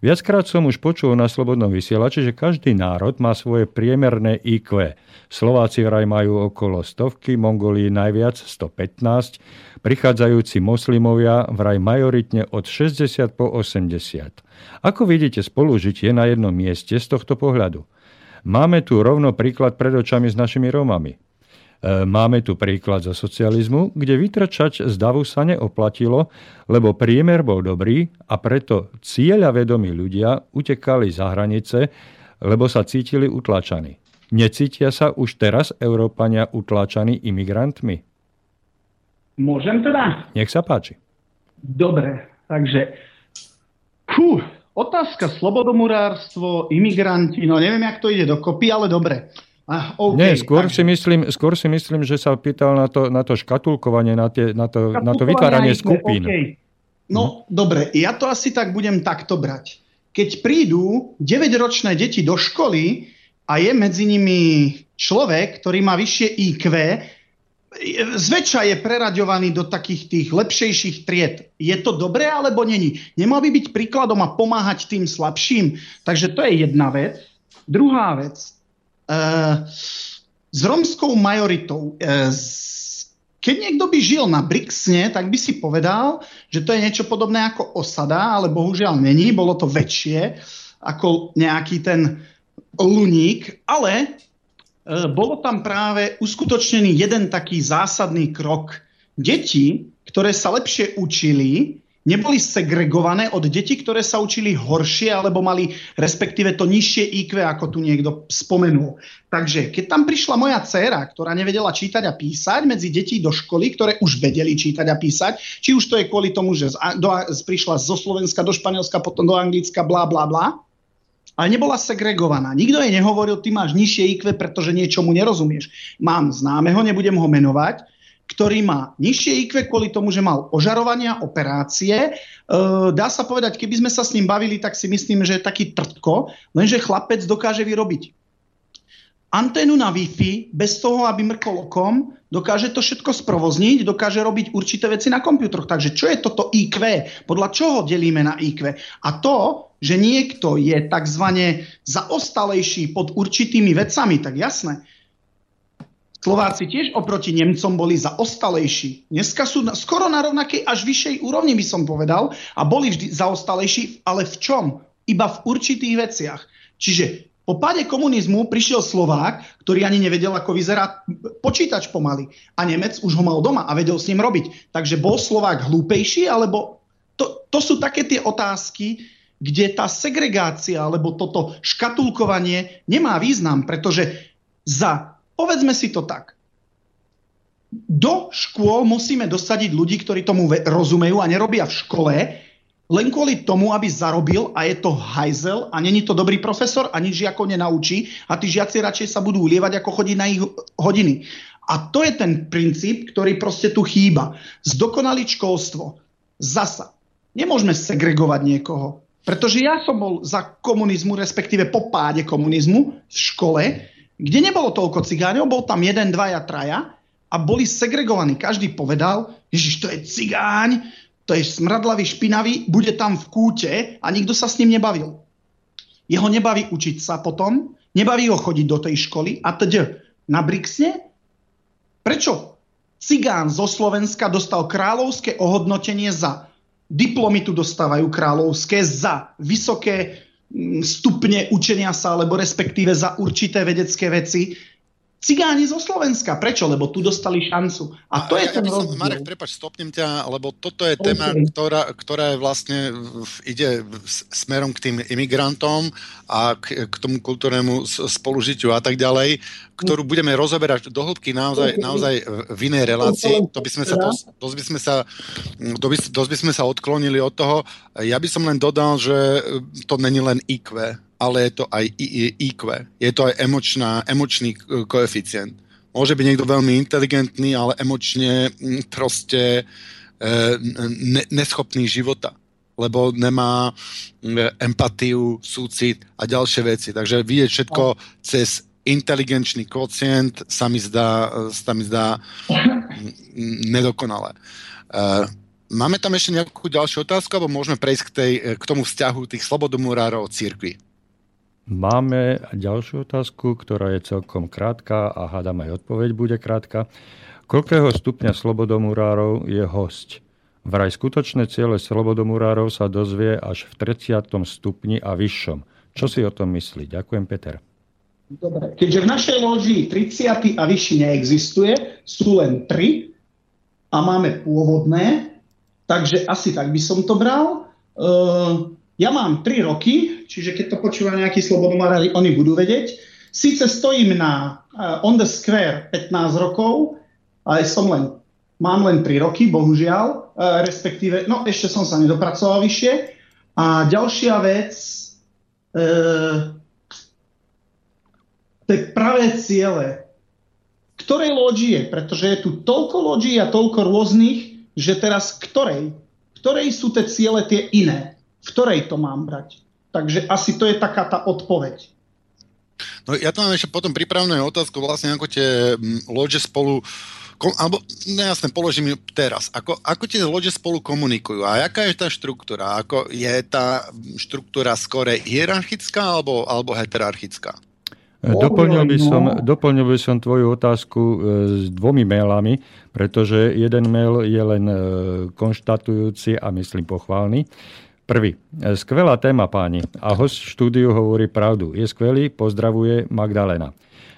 Viackrát som už počul na Slobodnom vysielači, že každý národ má svoje priemerné í kvé. Slováci vraj majú okolo stovky, Mongolí najviac stopätnásť, prichádzajúci moslimovia vraj majoritne od šesťdesiat po osemdesiat. Ako vidíte spolužitie na jednom mieste z tohto pohľadu? Máme tu rovno príklad pred očami s našimi Rómami. Máme tu príklad zo socializmu, kde vytrčať z davu sa neoplatilo, lebo priemer bol dobrý a preto cieľavedomí ľudia utekali za hranice, lebo sa cítili utlačaní. Necítia sa už teraz Európania utlačaní imigrantmi? Môžem teda? Nech sa páči. Dobre, takže Hú, otázka slobodomurárstvo, imigranti, no neviem, jak to ide dokopy, ale dobre. Ah, okay, Nie, skôr, tak... si myslím, skôr si myslím, že sa pýtal na to, na to škatulkovanie, na, tie, na, to, škatulkovanie na to vytváranie skupín. Okay. No, hm. dobre, ja to asi tak budem takto brať. Keď prídu deväťročné deti do školy a je medzi nimi človek, ktorý má vyššie í kvé, zväčša je preraďovaný do takých tých lepšejších tried. Je to dobré, alebo není? Nemal by byť príkladom a pomáhať tým slabším. Takže to je jedna vec. Druhá vec... Uh, s romskou majoritou. Uh, z... Keď niekto by žil na Brixne, tak by si povedal, že to je niečo podobné ako osada, ale bohužiaľ není, bolo to väčšie ako nejaký ten Luník, ale uh, bolo tam práve uskutočnený jeden taký zásadný krok. Deti, ktoré sa lepšie učili, neboli segregované od detí, ktoré sa učili horšie alebo mali respektíve to nižšie í kvé, ako tu niekto spomenul. Takže keď tam prišla moja dcéra, ktorá nevedela čítať a písať, medzi deti do školy, ktoré už vedeli čítať a písať, či už to je kvôli tomu, že do, prišla zo Slovenska do Španielska, potom do Anglicka, blá, blá, blá, ale nebola segregovaná. Nikto jej nehovoril, ty máš nižšie í kvé, pretože niečomu nerozumieš. Mám známeho, nebudem ho menovať, ktorý má nižšie í kvé kvôli tomu, že mal ožarovania, operácie. E, dá sa povedať, keby sme sa s ním bavili, tak si myslím, že je taký trtko, lenže chlapec dokáže vyrobiť anténu na Wi-Fi bez toho, aby mrkol okom, dokáže to všetko sprovozniť, dokáže robiť určité veci na kompiútroch. Takže čo je toto í kvé? Podľa čoho delíme na í kvé? A to, že niekto je takzvané zaostalejší pod určitými vecami, tak jasné, Slováci tiež oproti Nemcom boli zaostalejší. Dneska sú skoro na rovnakej až vyššej úrovni, by som povedal, a boli vždy zaostalejší, ale v čom? Iba v určitých veciach. Čiže po páde komunizmu prišiel Slovák, ktorý ani nevedel, ako vyzerá počítač pomaly. A Nemec už ho mal doma a vedel s ním robiť. Takže bol Slovák hlúpejší, alebo... To, to sú také tie otázky, kde tá segregácia, alebo toto škatulkovanie nemá význam, pretože za... Povedzme si to tak. Do škôl musíme dosadiť ľudí, ktorí tomu rozumejú a nerobia v škole, len kvôli tomu, aby zarobil a je to hajzel a není to dobrý profesor a nič žiakov nenaučí a tí žiaci radšej sa budú ulievať, ako chodiť na ich hodiny. A to je ten princíp, ktorý proste tu chýba. Zdokonaliť školstvo. Zasa. Nemôžeme segregovať niekoho. Pretože ja som bol za komunizmu, respektíve po páde komunizmu v škole, kde nebolo toľko cigáňov, bol tam jeden, dvaja, traja a boli segregovaní. Každý povedal, ježiš, to je cigáň, to je smradlavý, špinavý, bude tam v kúte a nikto sa s ním nebavil. Jeho nebaví učiť sa potom, nebaví ho chodiť do tej školy a teď na Brixne. Prečo cigán zo Slovenska dostal kráľovské ohodnotenie za, diplomy tu dostávajú kráľovské za vysoké stupne učenia sa, alebo respektíve za určité vedecké veci. Cigáni zo Slovenska. Prečo? Lebo tu dostali šancu. A to a je ja, ten ja rozdiel. Marek, prepáč, stopnem ťa, lebo toto je okay. téma, ktorá, ktorá je vlastne ide smerom k tým imigrantom a k, k tomu kultúrnemu spolužitiu a tak ďalej, ktorú budeme rozoberať do hĺbky naozaj, naozaj v inej relácii. To by sme sa, dosť by sme sa, dosť by sme sa odklonili od toho. Ja by som len dodal, že to není len í kvé, ale je to aj í kvé. Je to aj emočná, emočný koeficient. Môže byť niekto veľmi inteligentný, ale emočne proste ne, neschopný života, lebo nemá empatiu, súcit a ďalšie veci. Takže vidieť všetko cez inteligenčný kocient sa mi zdá, sa mi zdá nedokonalé. Máme tam ešte nejakú ďalšiu otázku, alebo môžeme prejsť k, tej, k tomu vzťahu tých slobodomurárov od cirkvi? Máme ďalšiu otázku, ktorá je celkom krátka a hádam aj odpoveď bude krátka. Koľkého stupňa slobodomurárov je hosť? Vraj skutočné ciele slobodomurárov sa dozvie až v tridsiatom stupni a vyššom. Čo si o tom myslí? Ďakujem, Peter. Dobre. Keďže v našej lóžii tridsiaty a vyšší neexistuje, sú len tri a máme pôvodné, takže asi tak by som to bral. Uh... Ja mám tri roky, čiže keď to počúva nejaký slobodomurári, oni budú vedieť. Síce stojím na uh, on the square pätnásť rokov, ale som len, mám len tri roky, bohužiaľ. Uh, respektíve, no ešte som sa nedopracoval vyššie. A ďalšia vec, uh, tie pravé ciele. Ktorej lóži je? Pretože je tu toľko lóži a toľko rôznych, že teraz ktorej? Ktorej sú tie ciele tie iné? V ktorej to mám brať. Takže asi to je taká tá odpoveď. No ja tam mám ešte potom pripravenú otázku, vlastne ako tie lodže spolu, kom, alebo nejasne, položím ju teraz, ako, ako tie lodže spolu komunikujú a jaká je tá štruktúra? Ako je tá štruktúra skore hierarchická alebo, alebo heterarchická? Doplnil by som, doplnil by som tvoju otázku s dvomi mailami, pretože jeden mail je len konštatujúci a myslím pochválny. Prvý. Skvelá téma, páni. A host v štúdiu hovorí pravdu. Je skvelý, pozdravuje Magdalena.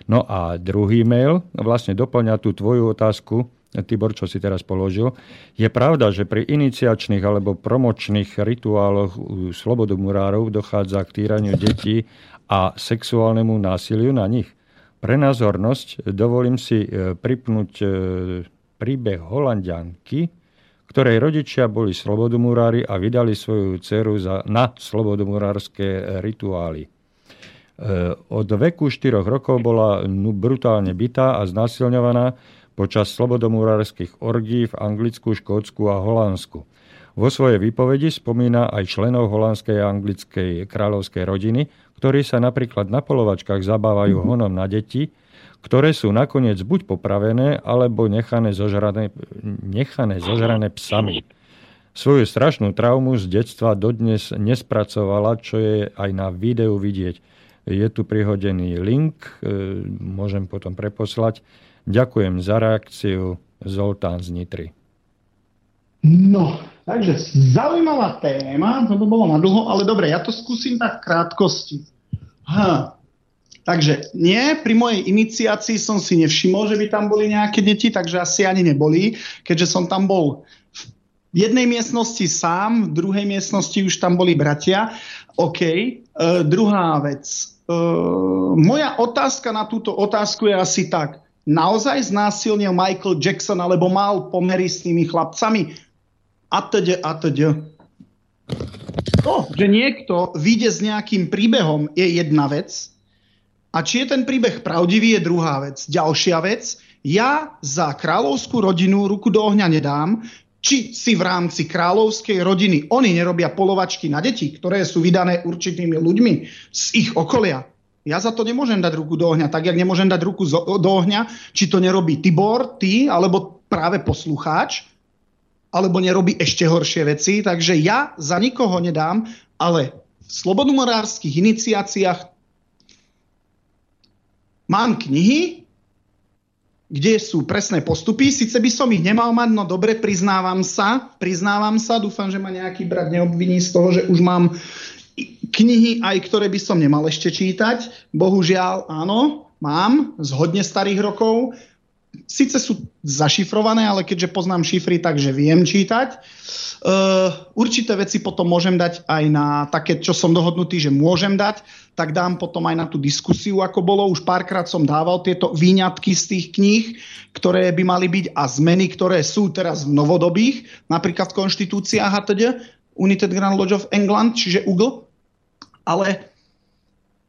No a druhý mail vlastne doplňa tú tvoju otázku, Tibor, čo si teraz položil. Je pravda, že pri iniciačných alebo promočných rituáloch u slobodomurárov dochádza k týraniu detí a sexuálnemu násiliu na nich. Pre názornosť dovolím si pripnúť príbeh Holandianky, ktorej rodičia boli slobodomurári a vydali svoju dceru za, na slobodomurárske rituály. E, od veku štyroch rokov bola brutálne bitá a znásilňovaná počas slobodomurárskych orgií v Anglicku, Škótsku a Holandsku. Vo svojej výpovedi spomína aj členov holandskej a anglickej kráľovskej rodiny, ktorí sa napríklad na polovačkách zabávajú honom na deti, ktoré sú nakoniec buď popravené, alebo nechané zožrané, nechané zožrané psami. Svoju strašnú traumu z detstva dodnes nespracovala, čo je aj na videu vidieť. Je tu prihodený link, môžem potom preposlať. Ďakujem za reakciu, Zoltán z Nitry. No, takže zaujímavá téma, to by bolo na dlho, ale dobre, ja to skúsim tak v krátkosti. Ha. Takže nie, pri mojej iniciácii som si nevšimol, že by tam boli nejaké deti, takže asi ani neboli, keďže som tam bol v jednej miestnosti sám, v druhej miestnosti už tam boli bratia. OK, e, druhá vec. E, moja otázka na túto otázku je asi tak. Naozaj znásilnil Michael Jackson, alebo mal pomery s tými chlapcami? Atď, atď. To, že niekto vyjde s nejakým príbehom, je jedna vec. A či je ten príbeh pravdivý, je druhá vec. Ďalšia vec, ja za kráľovskú rodinu ruku do ohňa nedám, či si v rámci kráľovskej rodiny oni nerobia polovačky na deti, ktoré sú vydané určitými ľuďmi z ich okolia. Ja za to nemôžem dať ruku do ohňa, tak jak nemôžem dať ruku do ohňa, či to nerobí Tibor, ty, alebo práve poslucháč, alebo nerobí ešte horšie veci. Takže ja za nikoho nedám, ale v slobodomorárskych iniciáciách mám knihy, kde sú presné postupy. Sice by som ich nemal mať, no dobre, priznávam sa. Priznávam sa, dúfam, že ma nejaký brat neobviní z toho, že už mám knihy, aj ktoré by som nemal ešte čítať. Bohužiaľ, áno, mám z hodne starých rokov. Sice sú zašifrované, ale keďže poznám šifry, takže viem čítať. Uh, určité veci potom môžem dať aj na také, čo som dohodnutý, že môžem dať, tak dám potom aj na tú diskusiu, ako bolo. Už párkrát som dával tieto výňatky z tých kníh, ktoré by mali byť a zmeny, ktoré sú teraz v novodobých, napríklad v konštitúciách a teda United Grand Lodge of England, čiže U G L. Ale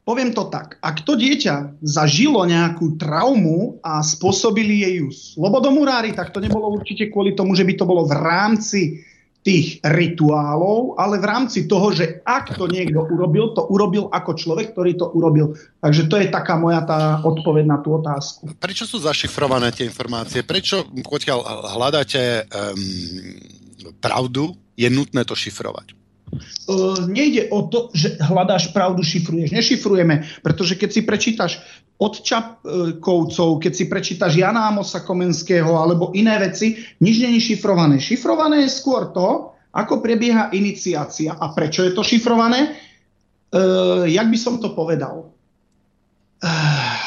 poviem to tak, ak to dieťa zažilo nejakú traumu a spôsobili jej ju slobodomurári, tak to nebolo určite kvôli tomu, že by to bolo v rámci tých rituálov, ale v rámci toho, že ak to niekto urobil, to urobil ako človek, ktorý to urobil. Takže to je taká moja tá odpoveď na tú otázku. Prečo sú zašifrované tie informácie? Prečo, pokiaľ hľadáte um, pravdu, je nutné to šifrovať. Uh, nejde o to, že hľadáš pravdu, šifruješ. Nešifrujeme, pretože keď si prečítaš od Čapkovcov, keď si prečítaš Jana Amosa Komenského alebo iné veci, nič není šifrované. Šifrované je skôr to, ako prebieha iniciácia. A prečo je to šifrované? Uh, jak by som to povedal? Uh,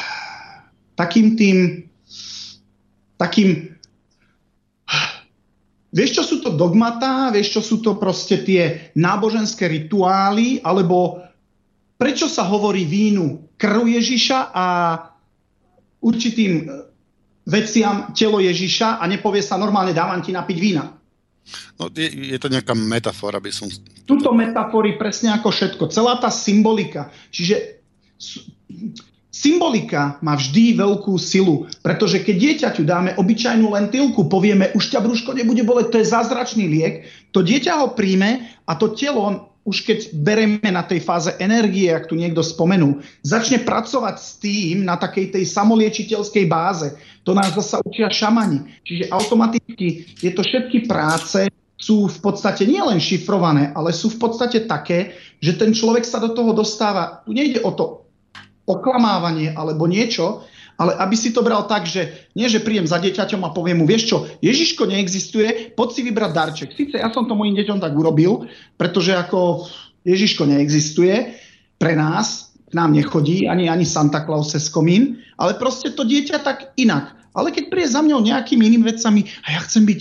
takým tým... Takým... Vieš, čo sú to dogmatá, vieš, čo sú to proste tie náboženské rituály, alebo prečo sa hovorí vínu krv Ježiša a určitým veciam telo Ježiša a nepovie sa normálne dávam ti napiť vína. No, je, je to nejaká metafora, by som... Tuto metafory presne ako všetko. Celá tá symbolika. Čiže symbolika má vždy veľkú silu, pretože keď dieťaťu dáme obyčajnú lentilku, povieme, už ťa brúško nebude boleť, to je zázračný liek, to dieťa ho príjme a to telo, už keď bereme na tej fáze energie, ak tu niekto spomenul, začne pracovať s tým na takej tej samoliečiteľskej báze. To nás zasa učia šamani. Čiže automaticky je to všetky práce, sú v podstate nielen šifrované, ale sú v podstate také, že ten človek sa do toho dostáva. Tu nejde o to oklamávanie alebo niečo, ale aby si to bral tak, že nie, že príjem za dieťaťom a poviem mu, vieš čo, Ježiško neexistuje, poď si vybrať darček. Sice ja som to mojim deťom tak urobil, pretože ako Ježiško neexistuje, pre nás, k nám nechodí, ani, ani Santa Claus cez komín, ale proste to dieťa tak inak. Ale keď príde za mňou nejakými inými vecami, a ja chcem byť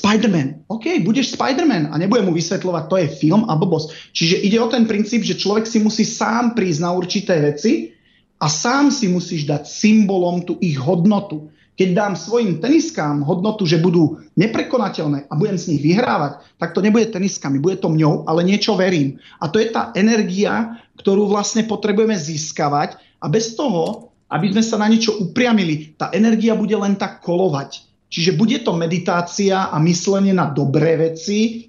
Spider-Man, OK, budeš Spider-Man a nebudem mu vysvetľovať, to je film a blbosť. Čiže ide o ten princíp, že človek si musí sám prísť na určité veci, a sám si musíš dať symbolom tú ich hodnotu. Keď dám svojim teniskám hodnotu, že budú neprekonateľné a budem z nich vyhrávať, tak to nebude teniskami, bude to mňou, ale niečo verím. A to je tá energia, ktorú vlastne potrebujeme získavať a bez toho, aby sme sa na niečo upriamili, tá energia bude len tak kolovať. Čiže bude to meditácia a myslenie na dobré veci,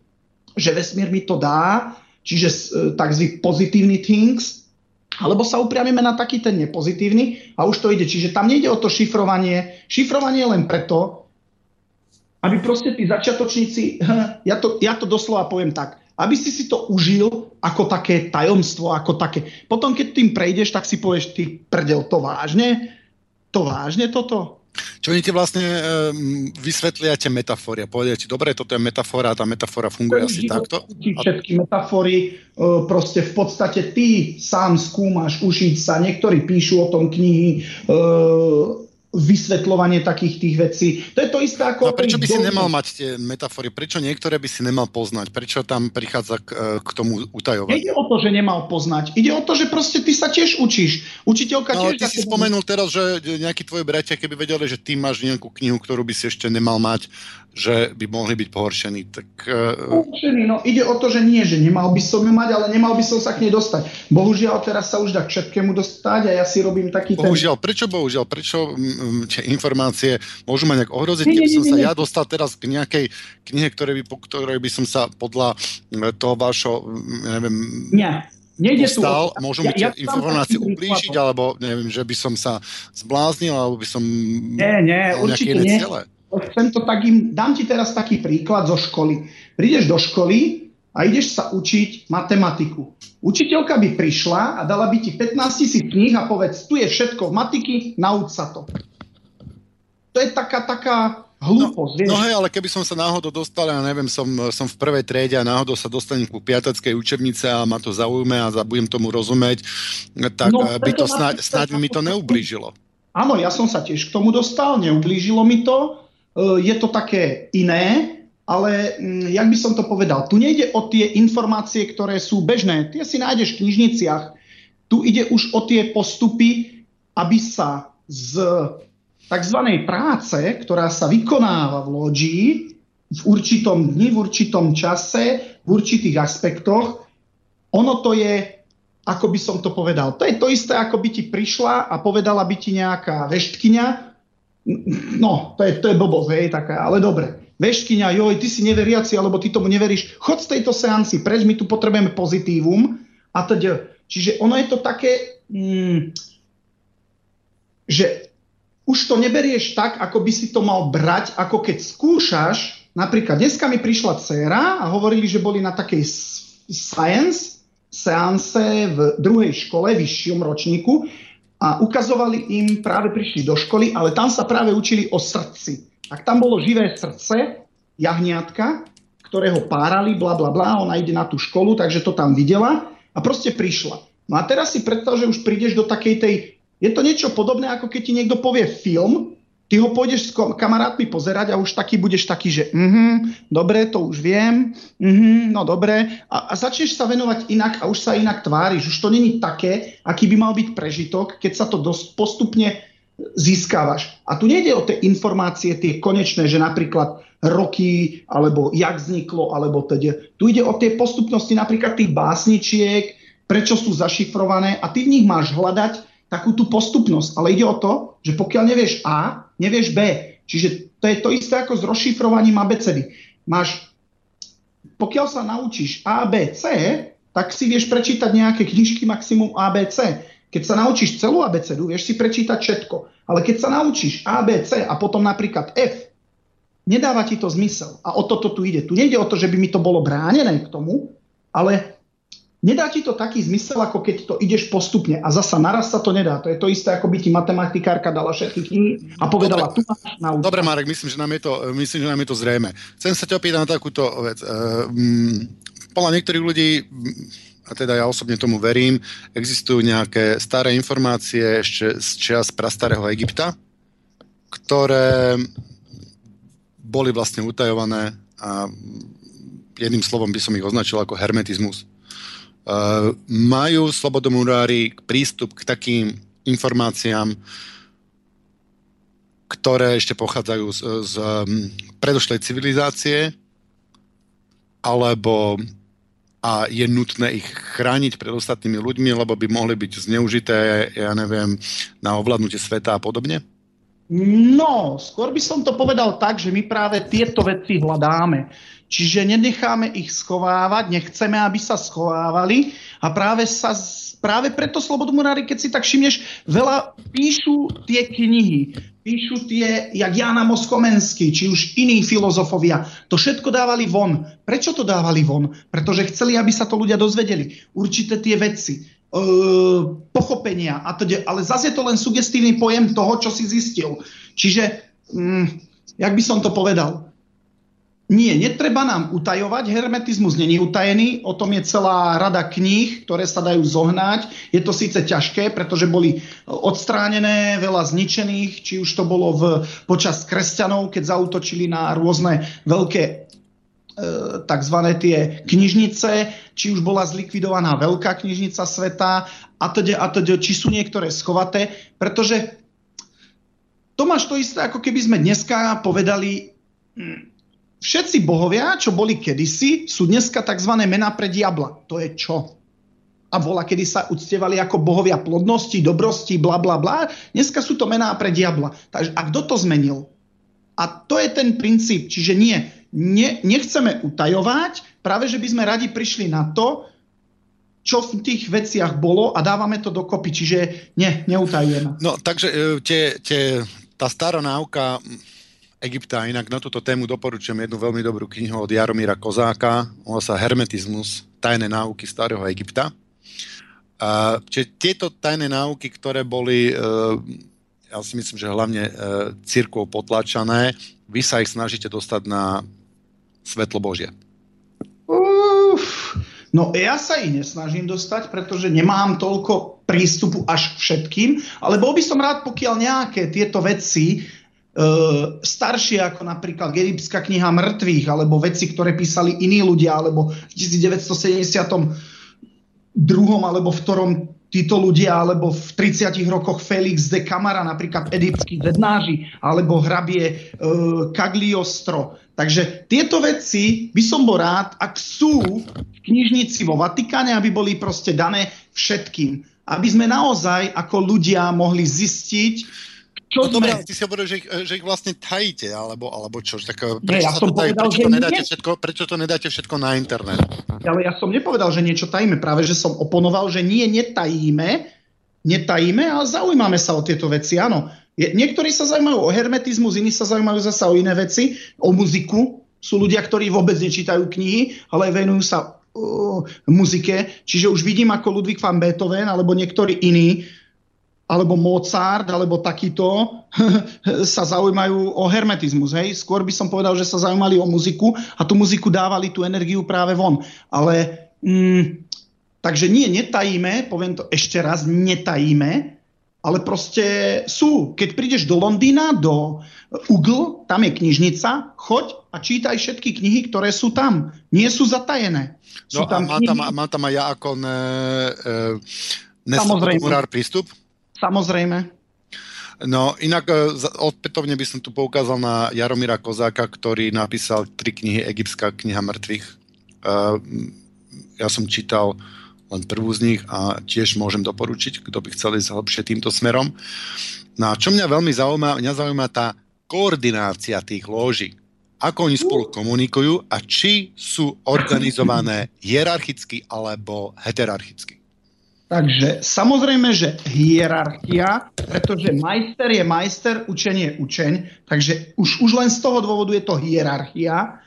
že vesmír mi to dá, čiže takzvaný pozitívny things, alebo sa upriamime na taký ten nepozitívny a už to ide. Čiže tam nejde o to šifrovanie. Šifrovanie len preto, aby proste tí začiatočníci, ja to, ja to doslova poviem tak, aby si si to užil ako také tajomstvo, ako také. Potom, keď tým prejdeš, tak si povieš, ty prdel, to vážne? To vážne toto? Čo oni ti vlastne um, vysvetlia tie metafory a povedia ti, dobre, toto je metafora a tá metafora funguje asi takto. Všetky metafory, uh, proste v podstate ty sám skúmaš učiť sa, niektorí píšu o tom knihy, uh, vysvetľovanie takých tých vecí. To je to isté ako... No, prečo by si nemal mať tie metafory? Prečo niektoré by si nemal poznať? Prečo tam prichádza k, k tomu utajovaniu? Ide o to, že nemal poznať. Ide o to, že proste ty sa tiež učíš. Učiteľka no, tiež... Ale ty si spomenul teraz, že nejakí tvoji bratia, keby vedeli, že ty máš nejakú knihu, ktorú by si ešte nemal mať, že by mohli byť pohoršení. Tak... Pohoršení, no ide o to, že nie, že nemal by som ju mať, ale nemal by som sa k nej dostať. Bohužiaľ, teraz sa už dá k všetkému dostať a ja si robím taký... Bohužiaľ, ten... prečo bohužiaľ? Prečo tie informácie môžu ma nejak ohroziť, nie, keby som nie, sa nie. ja dostal teraz k nejakej knihe, ktoré by, ktorej by som sa podľa toho vášho, neviem, nie. Nejde postal, tu... môžu mi ja, tie ja informácie ublížiť, alebo neviem, že by som sa zbláznil, alebo by som... Nie, nie, určite nie. Chcem to takým, dám ti teraz taký príklad zo školy. Prídeš do školy a ideš sa učiť matematiku. Učiteľka by prišla a dala by ti pätnásť tisíc kníh a povedz, tu je všetko v matiky, nauč sa to. To je taká, taká hlúposť. No, no hej, ale keby som sa náhodou dostal, ja neviem, som, som v prvej triede a náhodou sa dostanem ku piateckej učebnice a ma to zaujme a budem tomu rozumieť, tak no, by to snáď, snáď by mi to neublížilo. Áno, ja som sa tiež k tomu dostal, neublížilo mi to. Je to také iné, ale jak by som to povedal, tu nejde o tie informácie, ktoré sú bežné. Tie si nájdeš v knižniciach. Tu ide už o tie postupy, aby sa z takzvanej práce, ktorá sa vykonáva v lóžii v určitom dni, v určitom čase, v určitých aspektoch, ono to je, ako by som to povedal, to je to isté, ako by ti prišla a povedala by ti nejaká veštkyňa. No, to je, to je blbosť, hej, taká, ale dobre. Veškyňa, joj, ty si neveriaci, alebo ty tomu neveríš, chod z tejto seanci, preč, my tu potrebujeme pozitívum a teda. Čiže ono je to také, mm, že už to neberieš tak, ako by si to mal brať, ako keď skúšaš Napríklad dneska mi prišla dcéra a hovorili, že boli na takej science seance v druhej škole, vyššom ročníku a ukazovali im, práve prišli do školy, ale tam sa práve učili o srdci. Tak tam bolo živé srdce, jahniatka, ktoré ho párali, bla, bla, bla, ona ide na tú školu, takže to tam videla a proste prišla. No a teraz si predstav, že už prídeš do takej tej... Je to niečo podobné, ako keď ti niekto povie film, ty ho pôjdeš s kamarátmi pozerať a už taký budeš taký, že mhm, dobre, to už viem, mhm, no dobre. A, a začneš sa venovať inak a už sa inak tváriš. Už to není také, aký by mal byť prežitok, keď sa to dosť postupne získavaš. A tu nejde o tie informácie, tie konečné, že napríklad roky, alebo jak vzniklo, alebo teda. Tu ide o tie postupnosti napríklad tých básničiek, prečo sú zašifrované a ty v nich máš hľadať takú tú postupnosť. Ale ide o to, že pokiaľ nevieš A, nevieš B. Čiže to je to isté ako s rozšifrovaním abecedy. Máš, pokiaľ sa naučíš A, B, C, tak si vieš prečítať nejaké knižky maximum A, B, C. Keď sa naučíš celú abecedu, vieš si prečítať všetko. Ale keď sa naučíš A, B, C a potom napríklad F, nedáva ti to zmysel. A o toto tu ide. Tu nejde o to, že by mi to bolo bránené k tomu, ale nedá ti to taký zmysel, ako keď to ideš postupne. A zasa naraz sa to nedá. To je to isté, ako by ti matematikárka dala všetky knihy a povedala, tu máš naučiť. Dobre, Marek, myslím, že nám je to, myslím, že nám je to zrejme. Chcem sa ťa opýtať na takúto vec. Podľa niektorých ľudí... a teda ja osobne tomu verím, existujú nejaké staré informácie ešte z čias prastarého Egypta, ktoré boli vlastne utajované a jedným slovom by som ich označil ako hermetizmus. Uh, majú slobodomurári prístup k takým informáciám, ktoré ešte pochádzajú z, z predošlej civilizácie, alebo... a je nutné ich chrániť pred ostatnými ľuďmi, lebo by mohli byť zneužité, ja neviem, na ovládnutie sveta a podobne? No, skôr by som to povedal tak, že my práve tieto veci hľadáme. Čiže nenecháme ich schovávať, nechceme, aby sa schovávali a práve, sa, práve preto slobodomurári, keď si tak všimneš, veľa píšu tie knihy, píšu tie, jak Jan Amos Komenský, či už iní filozofovia. To všetko dávali von. Prečo to dávali von? Pretože chceli, aby sa to ľudia dozvedeli. Určité tie veci. Uh, pochopenia a teda, ale zase je to len sugestívny pojem toho, čo si zistil. Čiže, um, jak by som to povedal, nie, netreba nám utajovať, hermetizmus není utajený, o tom je celá rada kníh, ktoré sa dajú zohnať. Je to síce ťažké, pretože boli odstránené, veľa zničených, či už to bolo v, počas kresťanov, keď zaútočili na rôzne veľké takzvané tie knižnice, či už bola zlikvidovaná veľká knižnica sveta a teda, a teda, či sú niektoré schovaté, pretože to máš to isté, ako keby sme dneska povedali, všetci bohovia, čo boli kedysi, sú dneska takzvané mená pre diabla. To je čo? A bola, kedy sa uctievali ako bohovia plodnosti, dobrosti, bla, bla, bla. Dneska sú to mená pre diabla. Takže, a kto to zmenil? A to je ten princíp, čiže nie... Ne, nechceme utajovať, práve že by sme radi prišli na to, čo v tých veciach bolo a dávame to dokopy, čiže ne, neutajujeme. No takže tie, tie, tá stará náuka Egypta, inak na túto tému doporučujem jednu veľmi dobrú knihu od Jaromíra Kozáka, volá sa Hermetizmus, tajné náuky starého Egypta. A, čiže tieto tajné náuky, ktoré boli, ja si myslím, že hlavne cirkvou potláčané, vy sa ich snažíte dostať na svetlo Božie? Uf, no ja sa ich nesnažím dostať, pretože nemám toľko prístupu až všetkým, ale bol by som rád, pokiaľ nejaké tieto veci e, staršie ako napríklad Egyptská kniha mŕtvych, alebo veci, ktoré písali iní ľudia, alebo v devätnásťsedemdesiatdva alebo v ktorom títo ľudia, alebo v tridsiatych rokoch Felix de Canamara, napríklad egyptskí vednáži, alebo hrabie e, Cagliostro. Takže tieto veci by som bol rád, ak sú v knižnici vo Vatikáne, aby boli proste dané všetkým. Aby sme naozaj ako ľudia mohli zistiť, čo no, sme... Dobre, ty si hovoril, že, že ich vlastne tajíte, alebo, alebo čo? Tak prečo, ja som povedal, prečo, to nedáte všetko, prečo to nedáte všetko na internet? Ale ja som nepovedal, že niečo tajíme. Práve, že som oponoval, že nie, netajíme, netajíme, ale zaujímame sa o tieto veci, áno. Je, niektorí sa zaujímajú o hermetizmus, iní sa zaujímajú zasa o iné veci, o muziku. Sú ľudia, ktorí vôbec nečítajú knihy, ale venujú sa uh, muzike. Čiže už vidím, ako Ludwig van Beethoven alebo niektorí iní, alebo Mozart, alebo takýto, sa zaujímajú o hermetizmus. Hej? Skôr by som povedal, že sa zaujímali o muziku a tú muziku dávali, tú energiu práve von. Ale, mm, takže nie, netajíme, poviem to ešte raz, netajíme, ale proste sú. Keď prídeš do Londýna, do Ugl, tam je knižnica, choď a čítaj všetky knihy, ktoré sú tam. Nie sú zatajené. Sú no, tam a má tam, má tam aj ja ako ne, ne, Slobodomurár prístup? Samozrejme. No inak odpätovne by som tu poukázal na Jaromíra Kozáka, ktorý napísal tri knihy Egyptská kniha mŕtvych. Uh, ja som čítal len prvú z nich a tiež môžem doporučiť, kto by chcel ísť hlbšie týmto smerom. No a čo mňa veľmi zaujíma, mňa zaujíma tá koordinácia tých lóží. Ako oni spolu komunikujú a či sú organizované hierarchicky alebo heterarchicky. Takže samozrejme, že hierarchia, pretože majster je majster, učeň je učeň, takže už, už len z toho dôvodu je to hierarchia.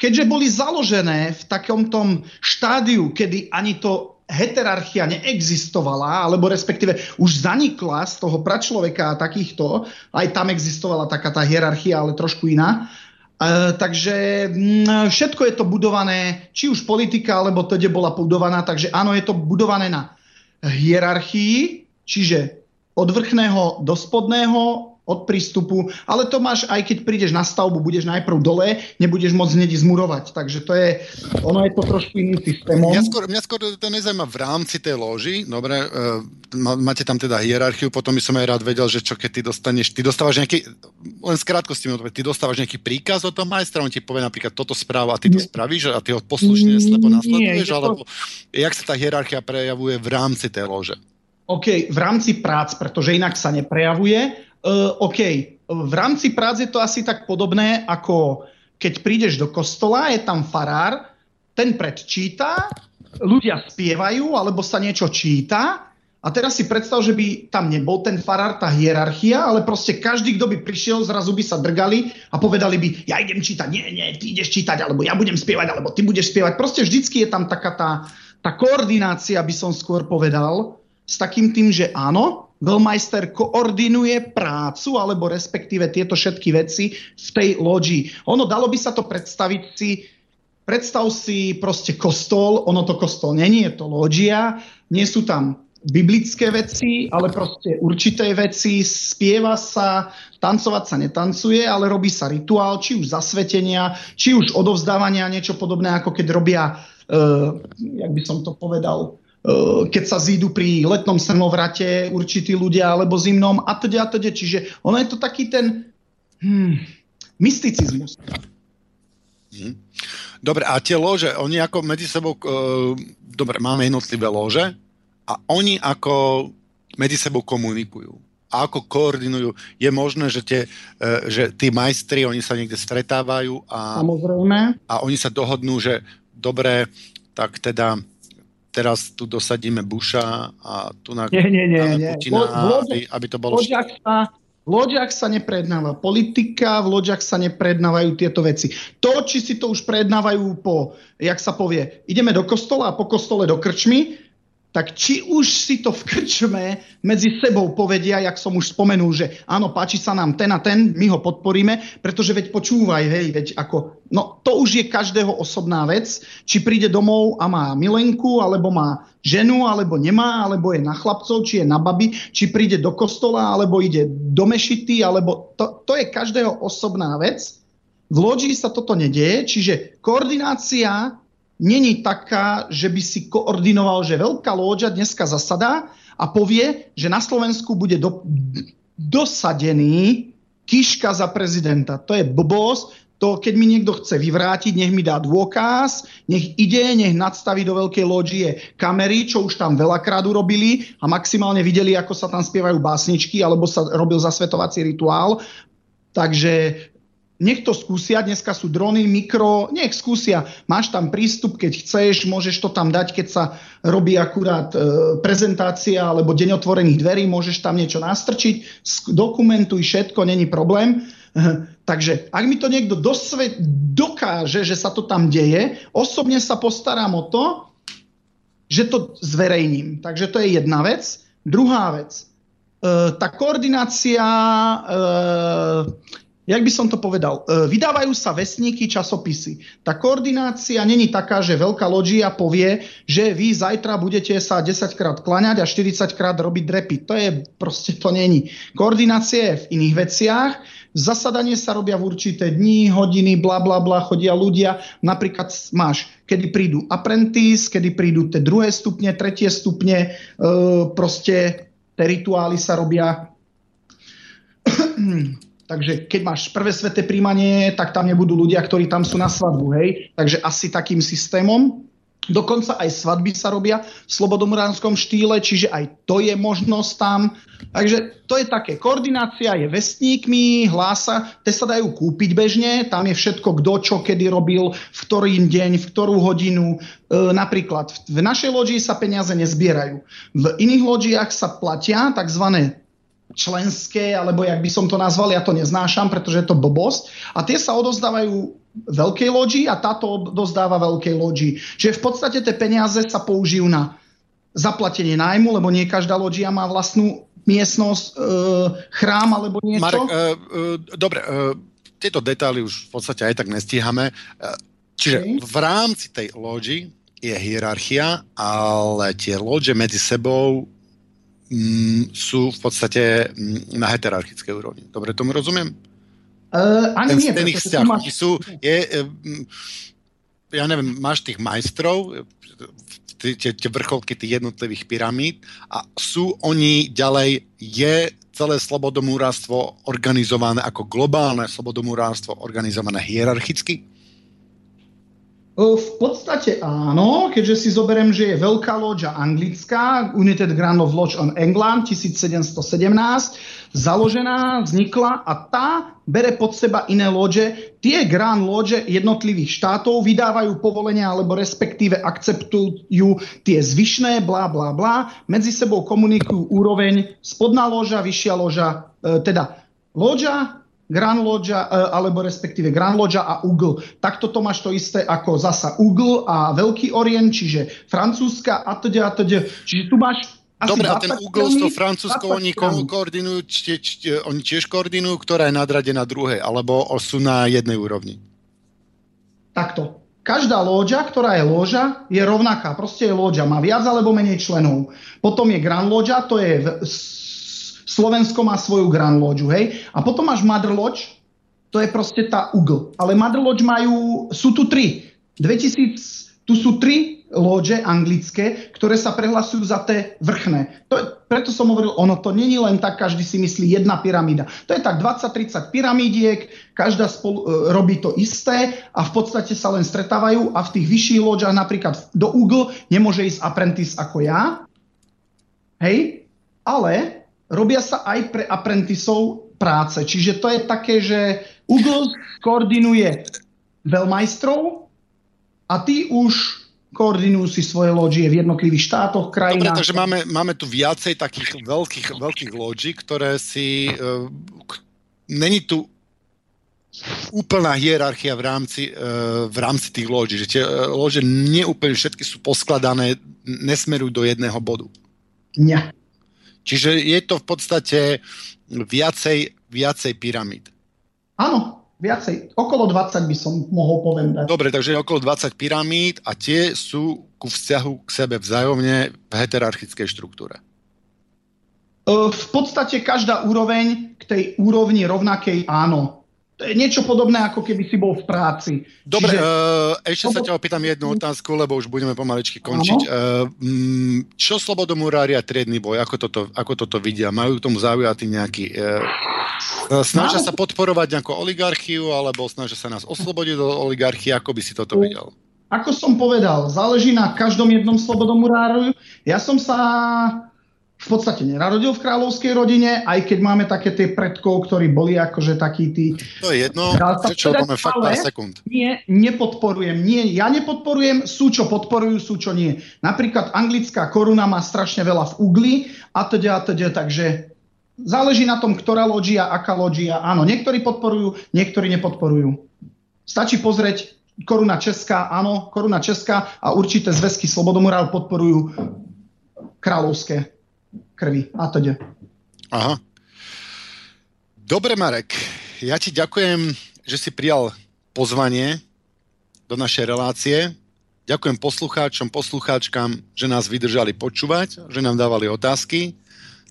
Keďže boli založené v takomto štádiu, kedy ani to heterarchia neexistovala, alebo respektíve už zanikla z toho pračloveka a takýchto, aj tam existovala taká tá hierarchia, ale trošku iná. Uh, takže mh, všetko je to budované, či už politika, alebo teda bola budovaná, takže áno, je to budované na hierarchii, čiže od vrchného do spodného, od prístupu, ale to máš aj keď prídeš na stavbu, budeš najprv dole, nebudeš môcť hneď zmurovať, takže to je, ono je to trošku iný systémom. Mňa skôr, mňa skôr to nezaujíma v rámci tej loži, dobre, uh, máte tam teda hierarchiu, potom by som aj rád vedel, že čo keď ty dostaneš, ty dostávaš nejaký, len z krátkosti, ty dostávaš nejaký príkaz od toho majstra, on ti povie napríklad toto správa a ty to spravíš a ty ho poslušne slepo nasleduješ, to... alebo jak sa tá hierarchia prejavuje v rámci tej lože? OK, v rámci prác, pretože inak sa neprejavuje. Uh, OK, v rámci prác je to asi tak podobné, ako keď prídeš do kostola, je tam farár, ten predčíta, ľudia spievajú, alebo sa niečo číta. A teraz si predstav, že by tam nebol ten farár, tá hierarchia, ale proste každý, kto by prišiel, zrazu by sa drgali a povedali by, ja idem čítať, nie, nie, ty ideš čítať, alebo ja budem spievať, alebo ty budeš spievať. Proste vždycky je tam taká tá, tá koordinácia, by som skôr povedal, s takým tým, že áno, veľmajster koordinuje prácu, alebo respektíve tieto všetky veci v tej lóži. Ono, dalo by sa to predstaviť si, predstav si proste kostol, ono to kostol není, je to lóžia, nie sú tam biblické veci, ale proste určité veci, spieva sa, tancovať sa netancuje, ale robí sa rituál, či už zasvetenia, či už odovzdávania, niečo podobné, ako keď robia, uh, jak by som to povedal, keď sa zídu pri letnom slnovrate určití ľudia, alebo zimnom a teda, a teda. Čiže ono je to taký ten hmm, mysticizmus. Dobre, a tie lóže, oni ako medzi sebou, e, dobre, máme jednotlivé lóže a oni ako medzi sebou komunikujú a ako koordinujú. Je možné, že, tie, e, že tí majstri, oni sa niekde stretávajú a, a oni sa dohodnú, že dobre, tak teda teraz tu dosadíme Busha a tu na nie, nie, nie, nie. Putina, Lo, aby, aby to bolo... V loďach sa neprednáva politika, v loďach sa neprednávajú tieto veci. To, či si to už prednávajú po, jak sa povie, ideme do kostola a po kostole do krčmy, tak či už si to v krčme medzi sebou povedia, jak som už spomenul, že áno, páči sa nám ten a ten, my ho podporíme, pretože veď počúvaj, hej, veď ako... No to už je každého osobná vec, či príde domov a má milenku, alebo má ženu, alebo nemá, alebo je na chlapcov, či je na baby, či príde do kostola, alebo ide do mešity, alebo to, to je každého osobná vec. V lóži sa toto nedieje, čiže koordinácia není taká, že by si koordinoval, že veľká lóža dneska zasadá a povie, že na Slovensku bude do, dosadený Kiška za prezidenta. To je blbosť. To, keď mi niekto chce vyvrátiť, nech mi dá dôkaz, nech ide, nech nadstaví do veľkej lóžie kamery, čo už tam veľakrát urobili a maximálne videli, ako sa tam spievajú básničky alebo sa robil zasvetovací rituál. Takže Nech to skúsia, dneska sú drony, mikro, nech skúsia. Máš tam prístup, keď chceš, môžeš to tam dať, keď sa robí akurát e, prezentácia alebo deň otvorených dverí, môžeš tam niečo nastrčiť, dokumentuj všetko, není problém. Takže ak mi to niekto dosve- dokáže, že sa to tam deje, osobne sa postaram o to, že to zverejním. Takže to je jedna vec. Druhá vec, e, tá koordinácia... E, Jak by som to povedal? E, vydávajú sa vesníky, časopisy. Tá koordinácia není taká, že veľká loďia povie, že vy zajtra budete sa desaťkrát klaňať a štyridsaťkrát robiť drepy. To je proste, to není. Koordinácia je v iných veciach. Zasadanie sa robia v určité dni, hodiny, bla, bla, bla, chodia ľudia. Napríklad máš, kedy prídu apprentice, kedy prídu tie druhé stupne, tretie stupne, e, proste tie rituály sa robia... Takže keď máš prvé sveté príjmanie, tak tam nebudú ľudia, ktorí tam sú na svadbu, hej. Takže asi takým systémom. Dokonca aj svadby sa robia v slobodomuránskom štýle, čiže aj to je možnosť tam. Takže to je také. Koordinácia je vestníkmi, hlása, tie sa dajú kúpiť bežne. Tam je všetko, kto čo kedy robil, v ktorý deň, v ktorú hodinu. E, napríklad v našej loďii sa peniaze nezbierajú. V iných loďiach sa platia tzv. Členské, alebo jak by som to nazval, ja to neznášam, pretože je to blbosť. A tie sa odozdávajú veľkej lodži a táto odozdáva veľkej lodži. Čiže v podstate tie peniaze sa použijú na zaplatenie nájmu, lebo nie každá loďia má vlastnú miestnosť, e, chrám alebo niečo. Marek, e, e, dobre, e, tieto detaily už v podstate aj tak nestíhame. E, čiže okay. V rámci tej lodži je hierarchia, ale tie lodže medzi sebou sú v podstate na heterarchickej úrovni. Dobre, tomu rozumiem? Uh, ani ten, nie. Ten ich vzťah, máš... sú, je, ja neviem, máš tých majstrov, tie vrcholky tých jednotlivých pyramíd a sú oni ďalej, je celé slobodomúrstvo organizované ako globálne slobodomúrstvo organizované hierarchicky? V podstate áno, keďže si zoberiem, že je veľká loďa anglická, United Grand Lodge of England, tisícsedemstosedemnásť, založená, vznikla a tá bere pod seba iné lodže. Tie Grand Lodge jednotlivých štátov vydávajú povolenia alebo respektíve akceptujú tie zvyšné, blá, blá, blá. Medzi sebou komunikujú úroveň spodná loža, vyššia loža, e, teda loďa, Grand Lodge, alebo respektíve Grand Lodge a Ugl. Takto to máš to isté ako zasa Ugl a Veľký Orient, čiže Francúzska a teda, a teda. Čiže tu máš asi dobre, a ten Ugl s tou Francúzskou oni koordinujú, či, či, oni tiež koordinujú, ktorá je nadradená druhej, alebo sú na jednej úrovni. Takto. Každá lóďa, ktorá je lóža, je rovnaká. Proste je lóďa. Má viac alebo menej členov. Potom je Grand Lodge, to je... V, Slovensko má svoju Grand Lodge, hej. A potom máš Mother Lodge, to je proste tá Ugl. Ale Mother Lodge majú, sú tu tri. dvetisíc, tu sú tri lodge anglické, ktoré sa prehlasujú za tie vrchné. To je, preto som hovoril, ono to není len tak, každý si myslí jedna pyramída. To je tak dvadsať tridsať pyramídiek, každá spolu, e, robí to isté a v podstate sa len stretávajú a v tých vyšších lodžach, napríklad do Ugl, nemôže ísť apprentice ako ja. Hej, ale... Robia sa aj pre apprenticeov práce. Čiže to je také, že Ugl koordinuje veľmajstrov a ty už koordinujú si svoje lódžie v jednotlivých štátoch, krajinách. Dobre, takže máme, máme tu viacej takých veľkých, veľkých lódží, ktoré si... Uh, k- Není tu úplná hierarchia v rámci, uh, v rámci tých lódží. Že tie uh, lódže neúplne všetky sú poskladané, nesmerujú do jedného bodu. Nie. Čiže je to v podstate viacej, viacej pyramíd. Áno, viacej. Okolo dvadsať by som mohol povedať. Dobre, takže je okolo dvadsať pyramíd a tie sú ku vzťahu k sebe vzájomne v heterarchickej štruktúre. V podstate každá úroveň k tej úrovni rovnakej áno. To je niečo podobné, ako keby si bol v práci. Dobre, čiže... e, ešte sa ťa opýtam jednu otázku, lebo už budeme pomaličky končiť. E, m, čo slobodomurári a triedny boj, ako toto, ako toto vidia? Majú k tomu zaujatý nejaký... E, snažia sa podporovať nejakú oligarchiu, alebo snažia sa nás oslobodiť do oligarchie, ako by si toto videl? Ako som povedal, záleží na každom jednom slobodomuráru. Ja som sa... V podstate nenarodil v kráľovskej rodine, aj keď máme také tie predkov, ktorí boli akože takí tí... To je jedno, čo máme fakt pár sekúnd. Nie, nepodporujem. Nie, ja nepodporujem. Sú, čo podporujú, sú, čo nie. Napríklad anglická koruna má strašne veľa v ugli a teda, a teda, takže záleží na tom, ktorá loďia, aká loďia. Áno, niektorí podporujú, niektorí nepodporujú. Stačí pozrieť Koruna Česká, áno, Koruna Česká a určité zväzky Slobodomurál podporujú kráľovské krvi a teda. Aha. Dobre, Marek, ja ti ďakujem, že si prijal pozvanie do našej relácie. Ďakujem poslucháčom, poslucháčkam, že nás vydržali počúvať, že nám dávali otázky.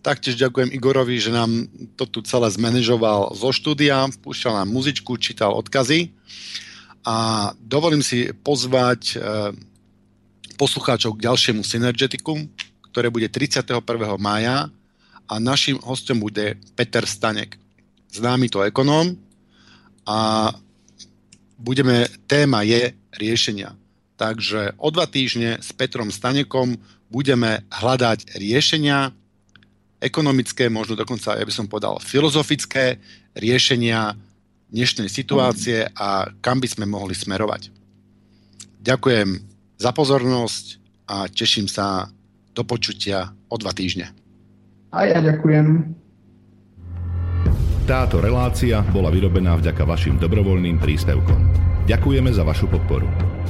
Taktiež ďakujem Igorovi, že nám to tu celé zmanéžoval zo štúdia, púšťal nám muzičku, čítal odkazy. A dovolím si pozvať e, poslucháčov k ďalšiemu Synergeticum, ktoré bude tridsiateho prvého mája a našim hostom bude Peter Stanek, známy to ekonóm, a budeme, téma je riešenia. Takže o dva týždne s Petrom Stanekom budeme hľadať riešenia ekonomické, možno dokonca, ja by som povedal, filozofické riešenia dnešnej situácie a kam by sme mohli smerovať. Ďakujem za pozornosť a teším sa do počutia o dva týždne. A ja ďakujem. Táto relácia bola vyrobená vďaka vašim dobrovoľným príspevkom. Ďakujeme za vašu podporu.